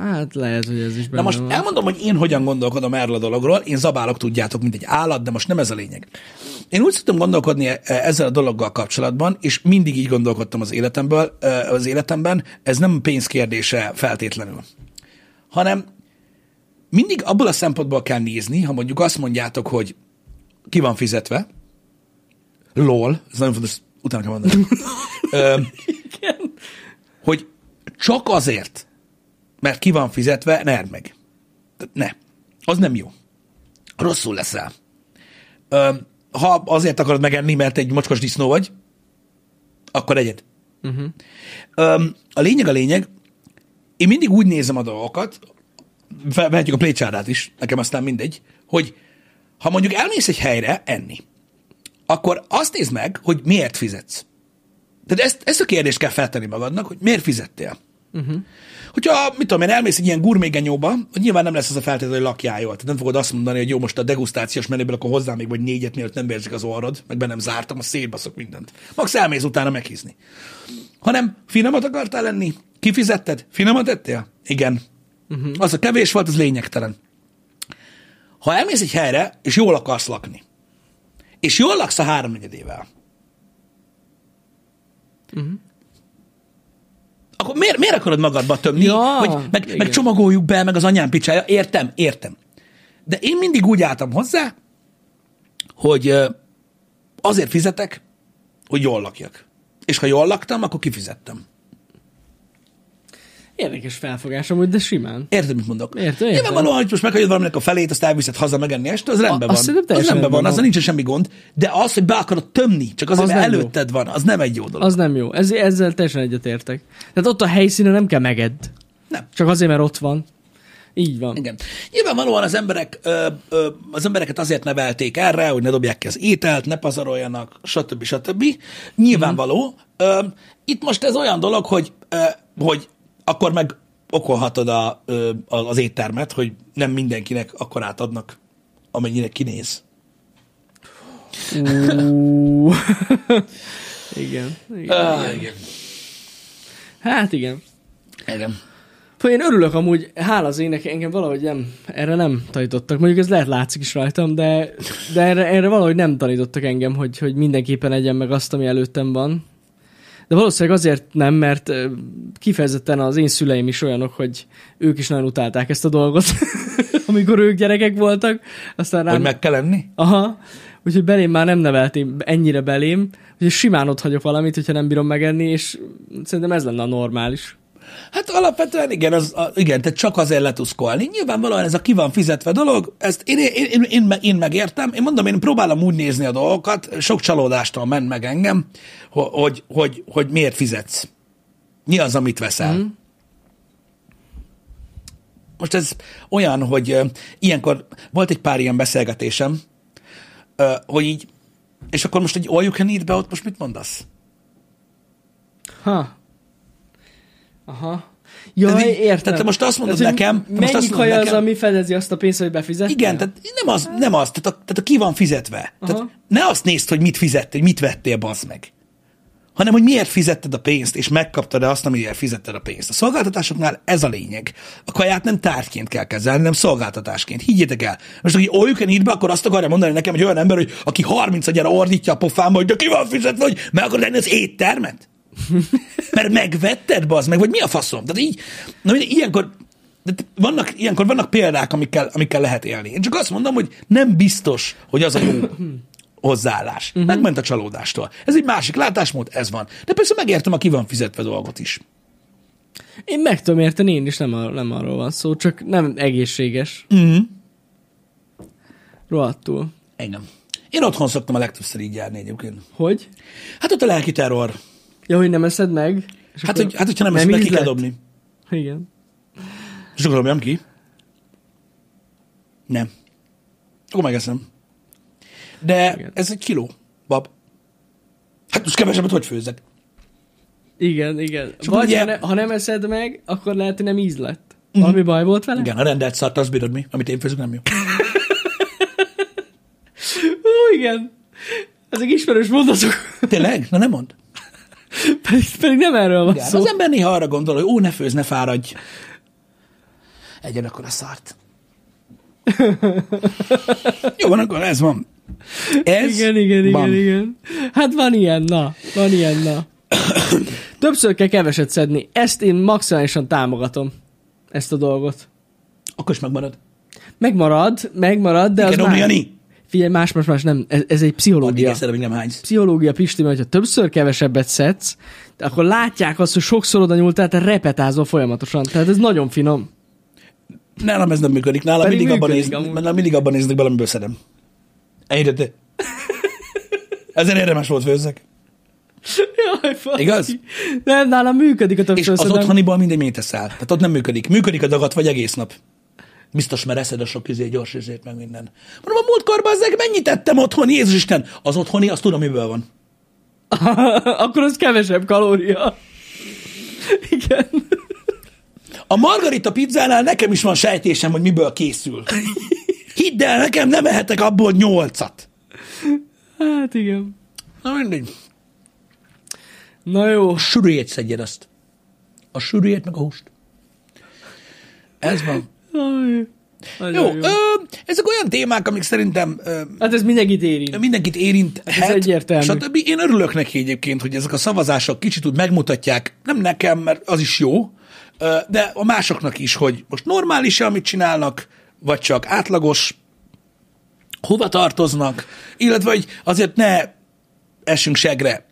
Hát lehet, hogy ez is benne. Na most van. Elmondom, hogy én hogyan gondolkodom erről a dologról. Én zabálok, tudjátok, mint egy állat, de most nem ez a lényeg. Én úgy szoktam gondolkodni ezzel a dologgal kapcsolatban, és mindig így gondolkodtam az életemből, az életemben. Ez nem pénz kérdése feltétlenül. Hanem mindig abból a szempontból kell nézni, ha mondjuk azt mondjátok, hogy ki van fizetve. Lol. Ez nagyon fontos, utána kell mondani. Ö, igen. Hogy csak azért... mert ki van fizetve, ne erd meg. Ne. Az nem jó. Rosszul leszel. Ö, ha azért akarod megenni, mert egy mocskos disznó vagy, akkor egyed. Uh-huh. Ö, a lényeg a lényeg, én mindig úgy nézem a dolgokat, vehetjük a plécsárdát is, nekem aztán mindegy, hogy ha mondjuk elmész egy helyre enni, akkor azt nézd meg, hogy miért fizetsz. Tehát ezt, ezt a kérdést kell feltenni magadnak, hogy miért fizettél. Uh-huh. Hogyha, mit tudom én, elmész egy ilyen gurmégenyóba, hogy nyilván nem lesz az a feltétlenül, hogy lakjál jól. Tehát nem fogod azt mondani, hogy jó, most a degustációs menüből akkor hozzá még vagy négyet, mielőtt nem vérzik az orrod, meg be nem zártam, a szétbaszok mindent. Max elmész utána meghízni. Hanem finomat akartál lenni? Kifizetted? Finomat ettél? Igen. Uh-huh. Az a kevés volt, az lényegtelen. Ha elmész egy helyre, és jól akarsz lakni, és jól laksz a háromnegyedével, uh-huh. akkor miért, miért akarod magadba tömni, ja, hogy meg, meg csomagoljuk be, meg az anyám picsája. Értem, értem. De én mindig úgy álltam hozzá, hogy azért fizetek, hogy jól lakjak. És ha jól laktam, akkor kifizettem. Érdekes felfogás amúgy, de simán. Érted, mit mondok? Értem, értem. Nyilvánvalóan, hogy most meghajod valaminek a felét, azt elviszed haza megenni este, az rendben a, van. Az rendben van, van. Azzal nincsen semmi gond, de az, hogy be akarod tömni, csak azért, az mert előtted jó. van, az nem egy jó dolog. Az nem jó. Ez, ezzel teljesen egyetértek. Tehát ott a helyszínen nem kell megedd. Nem. Csak azért, mert ott van. Így van. Igen. Nyilvánvalóan az emberek, ö, ö, az embereket azért nevelték erre, hogy ne dobják ki az ételt, ne pazaroljanak, stb. stb. Nyilvánvaló. Mm-hmm. Ö, itt most ez olyan dolog, hogy, ö, hogy akkor meg okolhatod a, az éttermet, hogy nem mindenkinek akkor átadnak, amennyire kinéz. Uh, igen. Igen, ah, igen. igen. Hát igen. Igen. Én örülök amúgy, hála az ének, engem valahogy nem, erre nem tanítottak. Mondjuk ez lehet látszik is rajtam, de, de erre, erre valahogy nem tanítottak engem, hogy, hogy mindenképpen egyen meg azt, ami előttem van. De valószínűleg azért nem, mert kifejezetten az én szüleim is olyanok, hogy ők is nagyon utálták ezt a dolgot, amikor ők gyerekek voltak. Aztán rám... Hogy meg kell enni? Aha. Úgyhogy belém már nem neveltem ennyire belém, úgyhogy simán ott hagyok valamit, hogyha nem bírom megenni, és szerintem ez lenne a normális. Hát alapvetően igen, az, a, igen, tehát csak azért letuszkolni. Nyilvánvalóan ez a ki van fizetve dolog, ezt én, én, én, én, én megértem. Én mondom, én próbálom úgy nézni a dolgokat, sok csalódástól ment meg engem, hogy, hogy, hogy, hogy miért fizetsz. Mi az, amit veszel? Mm. Most ez olyan, hogy uh, ilyenkor volt egy pár ilyen beszélgetésem, uh, hogy így, és akkor most egy all you can eat-be ott most mit mondasz? Ha. Aha. Jaj, tehát, értem. Tehát te most azt mondod tehát, nekem... Mennyi kaja az, ami fedezi azt a pénzt, hogy befizettél? Igen, tehát nem az, nem az tehát, a, tehát a ki van fizetve. Tehát ne azt nézd, hogy mit fizettél, mit vettél, bazd meg. Hanem, hogy miért fizetted a pénzt, és megkaptad-e azt, amiért fizetted a pénzt. A szolgáltatásoknál ez a lényeg. A kaját nem tárgyként kell kezelni, hanem szolgáltatásként. Higgyétek el. Most, hogy all you can eat-be, akkor azt akarja mondani nekem, hogy olyan ember, hogy aki harmincagyára ordítja a pofámba, hogy de ki van fizetve, hogy meg akar lenni az éttermet? Mert megvetted, bazd meg, vagy mi a faszom? Tehát így, na mindegy, ilyenkor, vannak, ilyenkor vannak példák, amikkel, amikkel lehet élni. Én csak azt mondom, hogy nem biztos, hogy az a jó hozzáállás. Uh-huh. Megment a csalódástól. Ez egy másik látásmód, ez van. De persze megértem, aki van fizetve dolgot is. Én meg tudom érteni, én is nem, ar- nem arról van szó, csak nem egészséges. Uh-huh. Rohadtul. Engem. Én otthon szoktam a legtöbbször így járni egyébként. Hogy? Hát ott a lelki terror. Ja, hogy nem eszed meg. Hát, hogy, hát, hogyha nem, nem eszed meg, ki kell dobni. Igen. És akkor dobjam ki. Nem. Akkor megeszem. De igen. Ez egy kiló, bab. Hát most kevesebbet hogy főzek? Igen, igen. Vagy ugye... ha, ne, ha nem eszed meg, akkor lehet, hogy nem íz lett. Valami uh-huh. baj volt vele? Igen, a rendelt szart, azt bírod mi. Amit én főzök, nem jó. Ó, igen. Ezek ismerős mondatok. Tényleg? Na nem mondd. Pedig, pedig nem erről van igen, szó. Az ember néha arra gondol, hogy ó, ne főzz, ne fáradj. Egyen akkor a szart. Jó, van, akkor ez van. Ez igen, igen, van. igen, igen. Hát van ilyen, na. Van ilyen, na. Többször kell keveset szedni. Ezt én maximálisan támogatom. Ezt a dolgot. Akkor is megmarad. Megmarad, megmarad, de igen, az már... Figyelj, más-más-más, nem, ez, ez egy pszichológia. Eszed, nem pszichológia, Pisti, mert ha többször kevesebbet szedsz, akkor látják azt, hogy sokszor oda nyúltál, te repetázol folyamatosan. Tehát ez nagyon finom. Nálam ez nem működik. Nálam mindig, működik abban néz, nálam mindig abban néznek bele, amiből szedem. Egyre te. Ezért érdemes volt főzzek. Jaj, faszki. Igaz? Nem, nálam működik a többször. És az otthoniból mindegy mélyt eszel. Tehát ott nem működik. Működik a dagat, vagy egész nap. Biztos, mert eszed a sok izé, gyors izét, meg minden. Mondom, a múltkorban ezek mennyit ettem otthon, Jézus Isten? Az otthoni, azt tudom, miből van. Akkor az kevesebb kalória. Igen. A margarita pizzánál nekem is van sejtésem, hogy miből készül. Hidd el, nekem nem ehetek abból nyolcat. Hát igen. Na mindegy. Na jó. A sűrűjét szedjed azt. A sűrűjét meg a húst. Ez van. Aj, aj, jó, jó. Ö, ezek olyan témák, amik szerintem... Ö, hát ez mindenkit érint. Mindenkit érint. Hát ez egyértelmű. Stb. Én örülök neki egyébként, hogy ezek a szavazások kicsit úgy megmutatják, nem nekem, mert az is jó, de a másoknak is, hogy most normális-e, amit csinálnak, vagy csak átlagos, hova tartoznak, illetve hogy azért ne essünk segre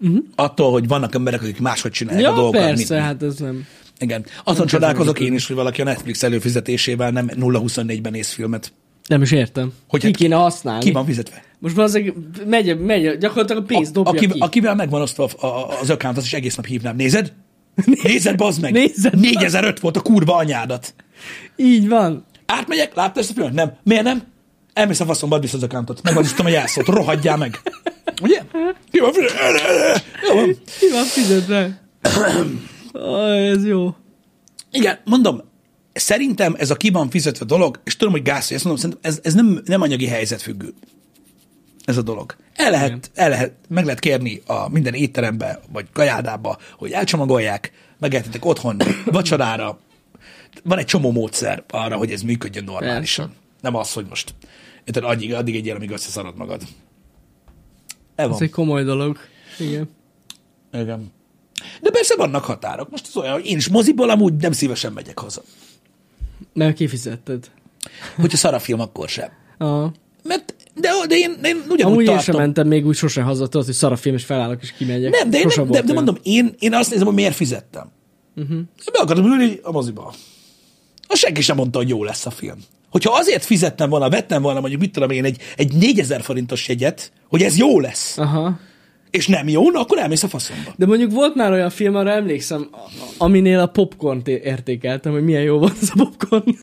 uh-huh. attól, hogy vannak emberek, akik máshogy csinálják ja, a dolgokat. Persze, mint. Hát ez nem... Igen. Azon csodálkozok én is, hogy valaki a Netflix előfizetésével nem nulla huszonnégyben néz filmet. Nem is értem. Hogy ki kéne használni? Ki van fizetve? Most már azért megy, megy, gyakorlatilag a pénzt dobja akivel, ki. Akivel megvan osztva az account, az is egész nap hívnám. Nézed? Nézed, bazd meg! Nézed! négyezer-öt volt a kurva anyádat. Így van. Átmegyek? Láttad ezt a filmet? Nem. Miért nem? Elmész a faszomba, add vissza az accountot. Megvadítom a jelszót. Rohadjál meg. Ugye? Ki van fizetve? Ki van fizetve? Aj, ez jó. Igen, mondom, Szerintem ez a ki van fizetve dolog, és tudom, hogy gáz, hogy ezt mondom, szerintem ez, ez nem, nem anyagi helyzet függő. Ez a dolog. El lehet, el lehet, meg lehet kérni a minden étterembe, vagy kajádába, hogy elcsomagolják, megehetetek otthon, vacsorára. Van egy csomó módszer arra, hogy ez működjön normálisan. Persze. Nem az, hogy most addig, addig egy ilyen, amíg összeszarod magad. Ez egy komoly dolog. Igen. Igen. De persze vannak határok. Most az olyan, hogy én is moziból amúgy nem szívesen megyek haza. Nem kifizetted. Hogyha szar a film, akkor sem. Aha. Mert, de, de én, én ugyanúgy tartom. Amúgy én sem mentem még úgy sosem haza, tudod, hogy szar a film, és felállok, és kimegyek. Nem, de, én nem, de, de mondom, én, én azt nézem, hogy miért fizettem. Uh-huh. Én be akartam ülni a moziba. Azt senki sem mondta, hogy jó lesz a film. Hogyha azért fizettem volna, vettem volna, mondjuk mit tudom én, egy, egy négyezer forintos jegyet, hogy ez jó lesz. Aha. És nem jó, na akkor elmész a faszomba. De mondjuk volt már olyan film, arra emlékszem, aminél a popcornt értékeltem, hogy milyen jó volt az a popcorn. Oké,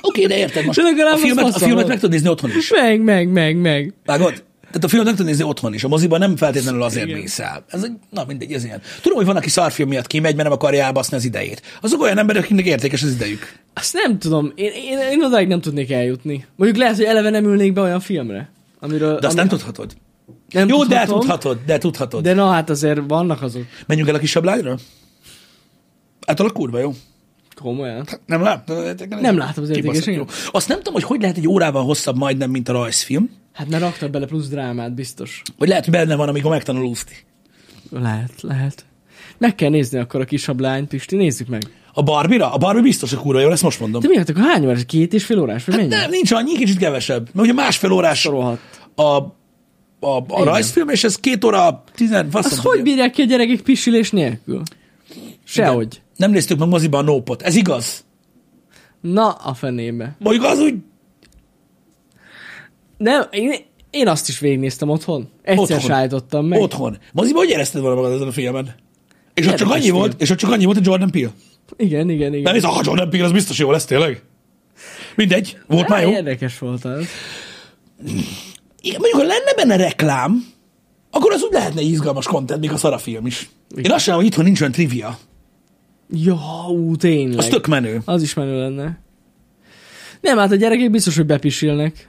okay, de érted most. De a, filmet, a filmet meg tud nézni otthon is. Meg, meg, meg, meg. Vágod? Tehát a filmet meg tud nézni otthon is. A moziban nem feltétlenül azért mész el. Ez egy, na mindegy, ez ilyen. Tudom, hogy van, aki szarfilm miatt kimegy, mert nem akarja elbaszni az idejét. Azok olyan emberek, akiknek értékes az idejük. Azt nem tudom. Én, én, én odáig nem tudnék eljutni. Mondjuk lehet, hogy eleve nem ülnék be olyan filmre. Amiről, de azt ami... nem tudhatod. Nem Jó, tudhatom, de tudhatod, de tudhatod. De na hát azért vannak azok. Menjünk el a kisebb lányra? Által a kurva, jó? Komolyan. Nem látom. Nem látom az értékesen. Azt nem tudom, hogy hogy lehet egy órával hosszabb majdnem, mint a rajzfilm. Hát ne raktad bele plusz drámát, biztos. Vagy lehet, hogy benne van, amikor megtanul úszni. Lehet, lehet. Meg kell nézni akkor a kisebb lányt, Pisti, nézzük meg. A Barbie-ra? A Barbie biztos, a kurva jó lesz, most mondom. Te miért akkor hány órás? Két és fél órás? Hát nem, nincs annyi, kicsit kevesebb. Mert ugye másfél órás a a, a rajzfilm, és ez két óra tizen... Azt hogy bírják ki a gyerekek pisilés nélkül? Sehogy. De nem néztük meg moziban a Nópot. Ez igaz? Na, a fenébe. Mondjuk az úgy... Nem, én, én azt is végignéztem otthon. Egyszer sájtottam meg. Otthon. Moziban hogy érezted volna magad ezen a filmen? És ott csak annyi film. volt, és ott csak annyi volt, hogy Jordan Peele. Igen, igen, igen. Nem hisz, ha Jordan Peele, az biztos jó lesz tényleg. Mindegy. Volt már jó. Érdekes volt az. Igen, mondjuk, ha lenne benne reklám, akkor az úgy lehetne izgalmas content, még a szarafilm is. Igen. Én azt sem, hogy itthon nincs olyan trivia. Jó, tényleg. Az tök menő. Az is menő lenne. Nem, hát a gyerekek biztos, hogy bepisilnek.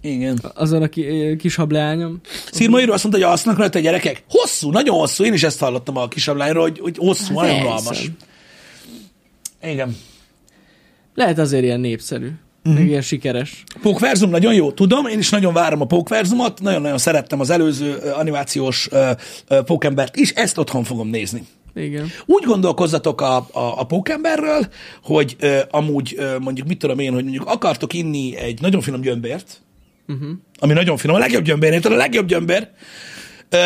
Igen. Azon a ki, kis hableányom. Szirmaíró azt mondta, hogy alsznak rajta a gyerekek. Hosszú, nagyon hosszú. Én is ezt hallottam a kis hablányról, hogy, hogy hosszú, hát nagyon almas. Igen. Lehet azért ilyen népszerű. Meg mm. ilyen sikeres. A Pókverzum nagyon jó, tudom, én is nagyon várom a Pókverzumot, nagyon-nagyon szerettem az előző animációs uh, uh, Pókembert is, ezt otthon fogom nézni. Igen. Úgy gondolkozzatok a, a, a Pókemberről, hogy uh, amúgy uh, mondjuk mit tudom én, hogy mondjuk akartok inni egy nagyon finom gyömbért, uh-huh. ami nagyon finom, a legjobb gyömbér, a legjobb gyömbér,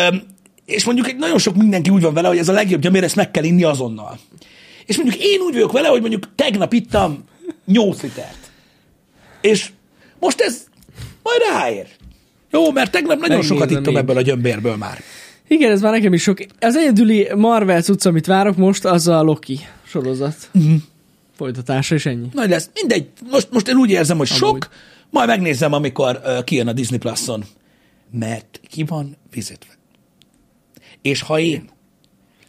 um, és mondjuk egy nagyon sok mindenki úgy van vele, hogy ez a legjobb gyömbér, ezt meg kell inni azonnal. És mondjuk én úgy vagyok vele, hogy mondjuk tegnap ittam nyolc litert. És most ez majd ráér. Jó, mert tegnap nagyon Megnézem sokat ittam ebből a gyömbérből már. Igen, ez már nekem is sok. Az egyedüli Marvel cucc, amit várok most, az a Loki sorozat. Uh-huh. Folytatása és ennyi. Nagy lesz. Mindegy. Most, most én úgy érzem, hogy amúgy sok. Majd megnézem, amikor uh, kijön a Disney Plus-on. Mert ki van fizetve. És ha én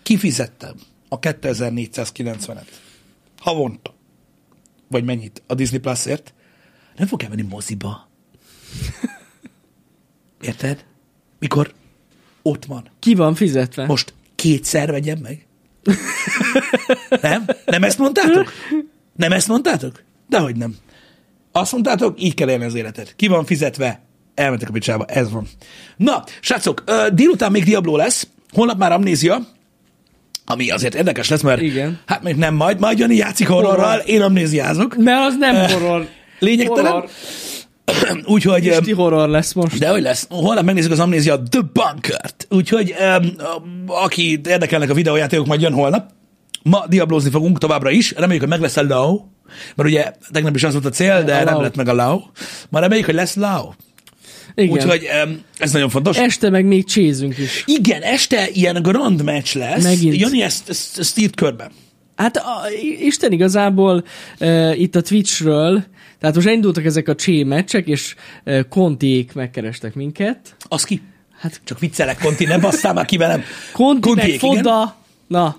kifizettem a kétezer-négyszázkilencvenet havonta, vagy mennyit a Disney Plus-ért, nem fog elmenni moziba. Érted? Mikor ott van. Ki van fizetve? Most kétszer vegyem meg. Nem? Nem ezt mondtátok? Nem ezt mondtátok? Dehogy nem. Azt mondtátok, így kell élni az életet. Ki van fizetve? Elmentek a picsába. Ez van. Na, srácok, délután még Diablo lesz. Holnap már Amnézia. Ami azért érdekes lesz, mert igen. Hát még nem majd. Majd Jani játszik horrorral, én amnéziázok. Mert az nem horror. Lényegtelen. Úgyhogy... Isti horror lesz most. De hogy lesz. Holnap megnézzük az Amnézia The Bunkert. Úgyhogy um, aki érdekelnek a videójátékok, majd jön holnap. Ma diablózni fogunk továbbra is. Reméljük, hogy meg lesz a Lau. Mert ugye tegnap is az volt a cél, de a nem Lau. Lett meg a Lau. Ma reméljük, hogy lesz Lau. Igen. Úgyhogy um, ez nagyon fontos. Este meg még csézünk is. Igen, este ilyen grand match lesz. Megint. Jani ezt, ezt, ezt írt körben. Hát a, Isten igazából uh, itt a Twitchről, tehát most indultak ezek a csé meccsek, és uh, Kontiék megkerestek minket. Az ki? Hát csak viccelek, Konti, ne basszál már ki velem. Konti, Konti meg Foda, igen? Na.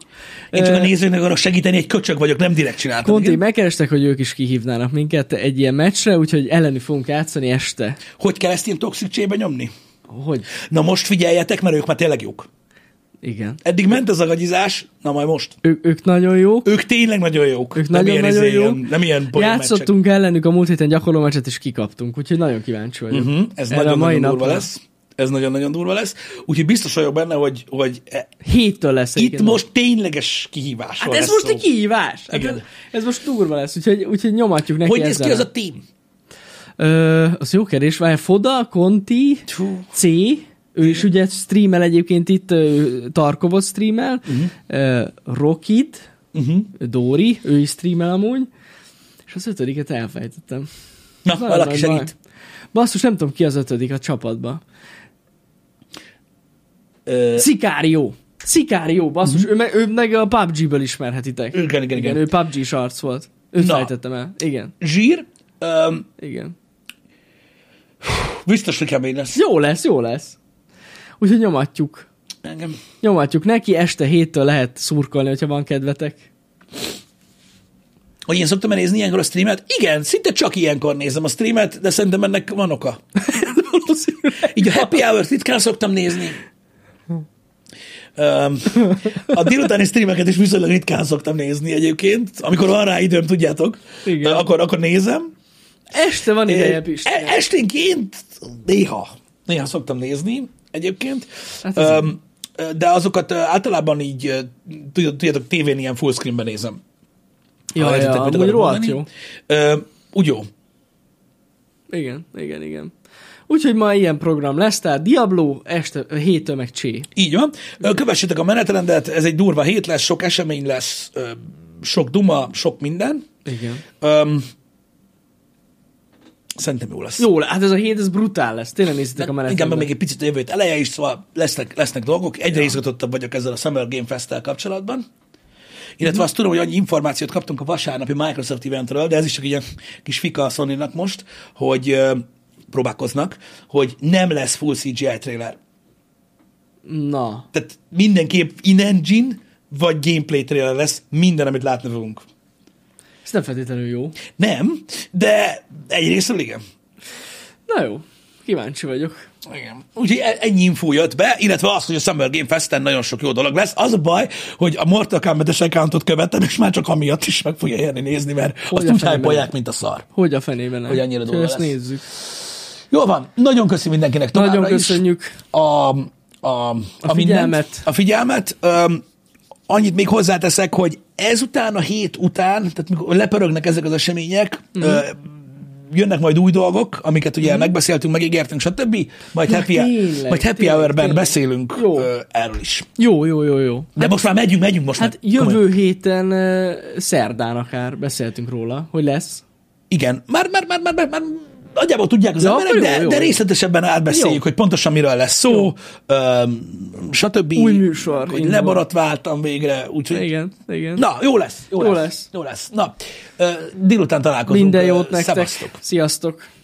Én csak a nézőknek arra segíteni, egy köcsög vagyok, nem direkt csináltam. Pont így megkerestek, hogy ők is kihívnának minket egy ilyen meccsre, úgyhogy ellenük fogunk játszani este. Hogy kell ezt ilyen toxic csébe nyomni? Hogy? Na most figyeljetek, mert ők már tényleg jók. Igen. Eddig ment ez a gagyizás, na majd most. Ő, ők nagyon jók. Ők tényleg nagyon jók. Ők nem nagyon, ilyen nagyon jók. Ilyen, nem ilyen játszottunk meccsek. Ellenük a múlt héten gyakorló meccset is kikaptunk, úgyhogy nagyon kíváncsi vagyok. Uh-huh. Ez nagyon-nagyon durva lesz. Ez nagyon-nagyon durva lesz. Úgyhogy biztos vagyok benne, hogy, hogy héttől lesz. Itt most nem. Tényleges kihívás. Hát ez most szó. Egy kihívás. Hát ez, ez most durva lesz, úgyhogy, úgyhogy nyomatjuk neki. Hogy néz ki az a team? Ö, az jó kérdés. Várj, Foda, Conti, C... Ő is ugye streamel egyébként itt, Tarkovot streamel, uh-huh. Rokit, uh-huh. Dóri, ő is streamel amúgy, és az ötödiket elfejtettem. Na, nagyon valaki segít. Baj. Basszus, nem tudom ki az ötödik a csapatban. Uh... Szikárió. Szikárió, basszus. Uh-huh. Ő, meg, ő meg a pé u bé gé-ből ismerhetitek. Igen, igen, igen. igen. Ő pé u bé gé-s arc volt. Őt fejtettem el. Igen. Zsír. Um... Igen. Biztos, hogy kemény lesz. Jó lesz, jó lesz. Úgyhogy nyomatjuk. Engem. Nyomatjuk neki, este héttől lehet szurkolni, hogyha van kedvetek. Hogy én szoktam nézni ilyenkor a streamet? Igen, szinte csak ilyenkor nézem a streamet, de szerintem ennek van oka. Így a happy hour-t ritkán szoktam nézni. A délutáni streameket is viszonylag ritkán szoktam nézni egyébként. Amikor van rá időm, tudjátok, akkor, akkor nézem. Este van ideje, Pist. Esténként néha. Néha szoktam nézni. Egyébként, hát az um, de azokat általában így, tudjátok, tévén ilyen full screenben nézem. Jaj, ja, amúgy rohadt jó. Uh, úgy jó. Igen, igen, igen. Úgyhogy ma ilyen program lesz, tehát Diablo, este héttől meg Csé. Így van. Kövessétek a menetrendet, ez egy durva hét lesz, sok esemény lesz, sok duma, sok minden. Igen. Um, Szerintem jó lesz. Jó, hát ez a hét, ez brutál lesz. Tényleg nézitek de, a menetet. Igen, meg még egy picit a jövőt eleje is, szóval lesznek, lesznek dolgok. Egyre ja. izgatottabb vagyok ezzel a Summer Game Festtel kapcsolatban. Illetve mm. azt tudom, hogy annyi információt kaptunk a vasárnapi Microsoft Eventről, de ez is csak egy kis fika a Sony-nak most, hogy euh, próbálkoznak, hogy nem lesz full cé gé i trailer. Na. Tehát mindenképp in-engine vagy gameplay trailer lesz minden, amit látni fogunk. Ez nem feltétlenül jó. Nem, de egyrésztől igen. Na jó, kíváncsi vagyok. Igen. Úgyhogy ennyi infó jött be, illetve az, hogy a Summer Game Festen nagyon sok jó dolog lesz. Az a baj, hogy a Mortal Kombat-es accountot követtem, és már csak amiatt is meg fogja érni nézni, mert hogy azt úgy hype-olják, mint a szar. Hogy a fenében nem. Hogy annyira dolog lesz. Nézzük. Jól van, nagyon köszi mindenkinek továbbra nagyon köszönjük is. A, a, a, a figyelmet. Mindent, a figyelmet. Um, annyit még hozzáteszek, hogy ezután, a hét után, tehát mikor lepörögnek ezek az események, mm. ö, jönnek majd új dolgok, amiket ugye mm. megbeszéltünk, megígértünk, stb. Majd ja, happy, tényleg, majd happy tényleg, hour-ben tényleg. beszélünk jó. Ö, erről is. Jó, jó, jó, jó. De hát, most már megyünk, megyünk most. Hát meg, jövő héten ö, szerdán akár beszéltünk róla, hogy lesz. Igen, már, már, már, már, már nagyjából tudják az ja, emberek, jó, de, jó, de részletesebben átbeszéljük, jó. hogy pontosan miről lesz szó, stb. Új műsor. Hogy lebaradt váltam végre, úgyhogy... Igen, igen. Na, jó lesz. Jó, jó lesz. lesz. Jó lesz. Na, délután találkozunk. Minden jót nektek. Szevasztok. Sziasztok.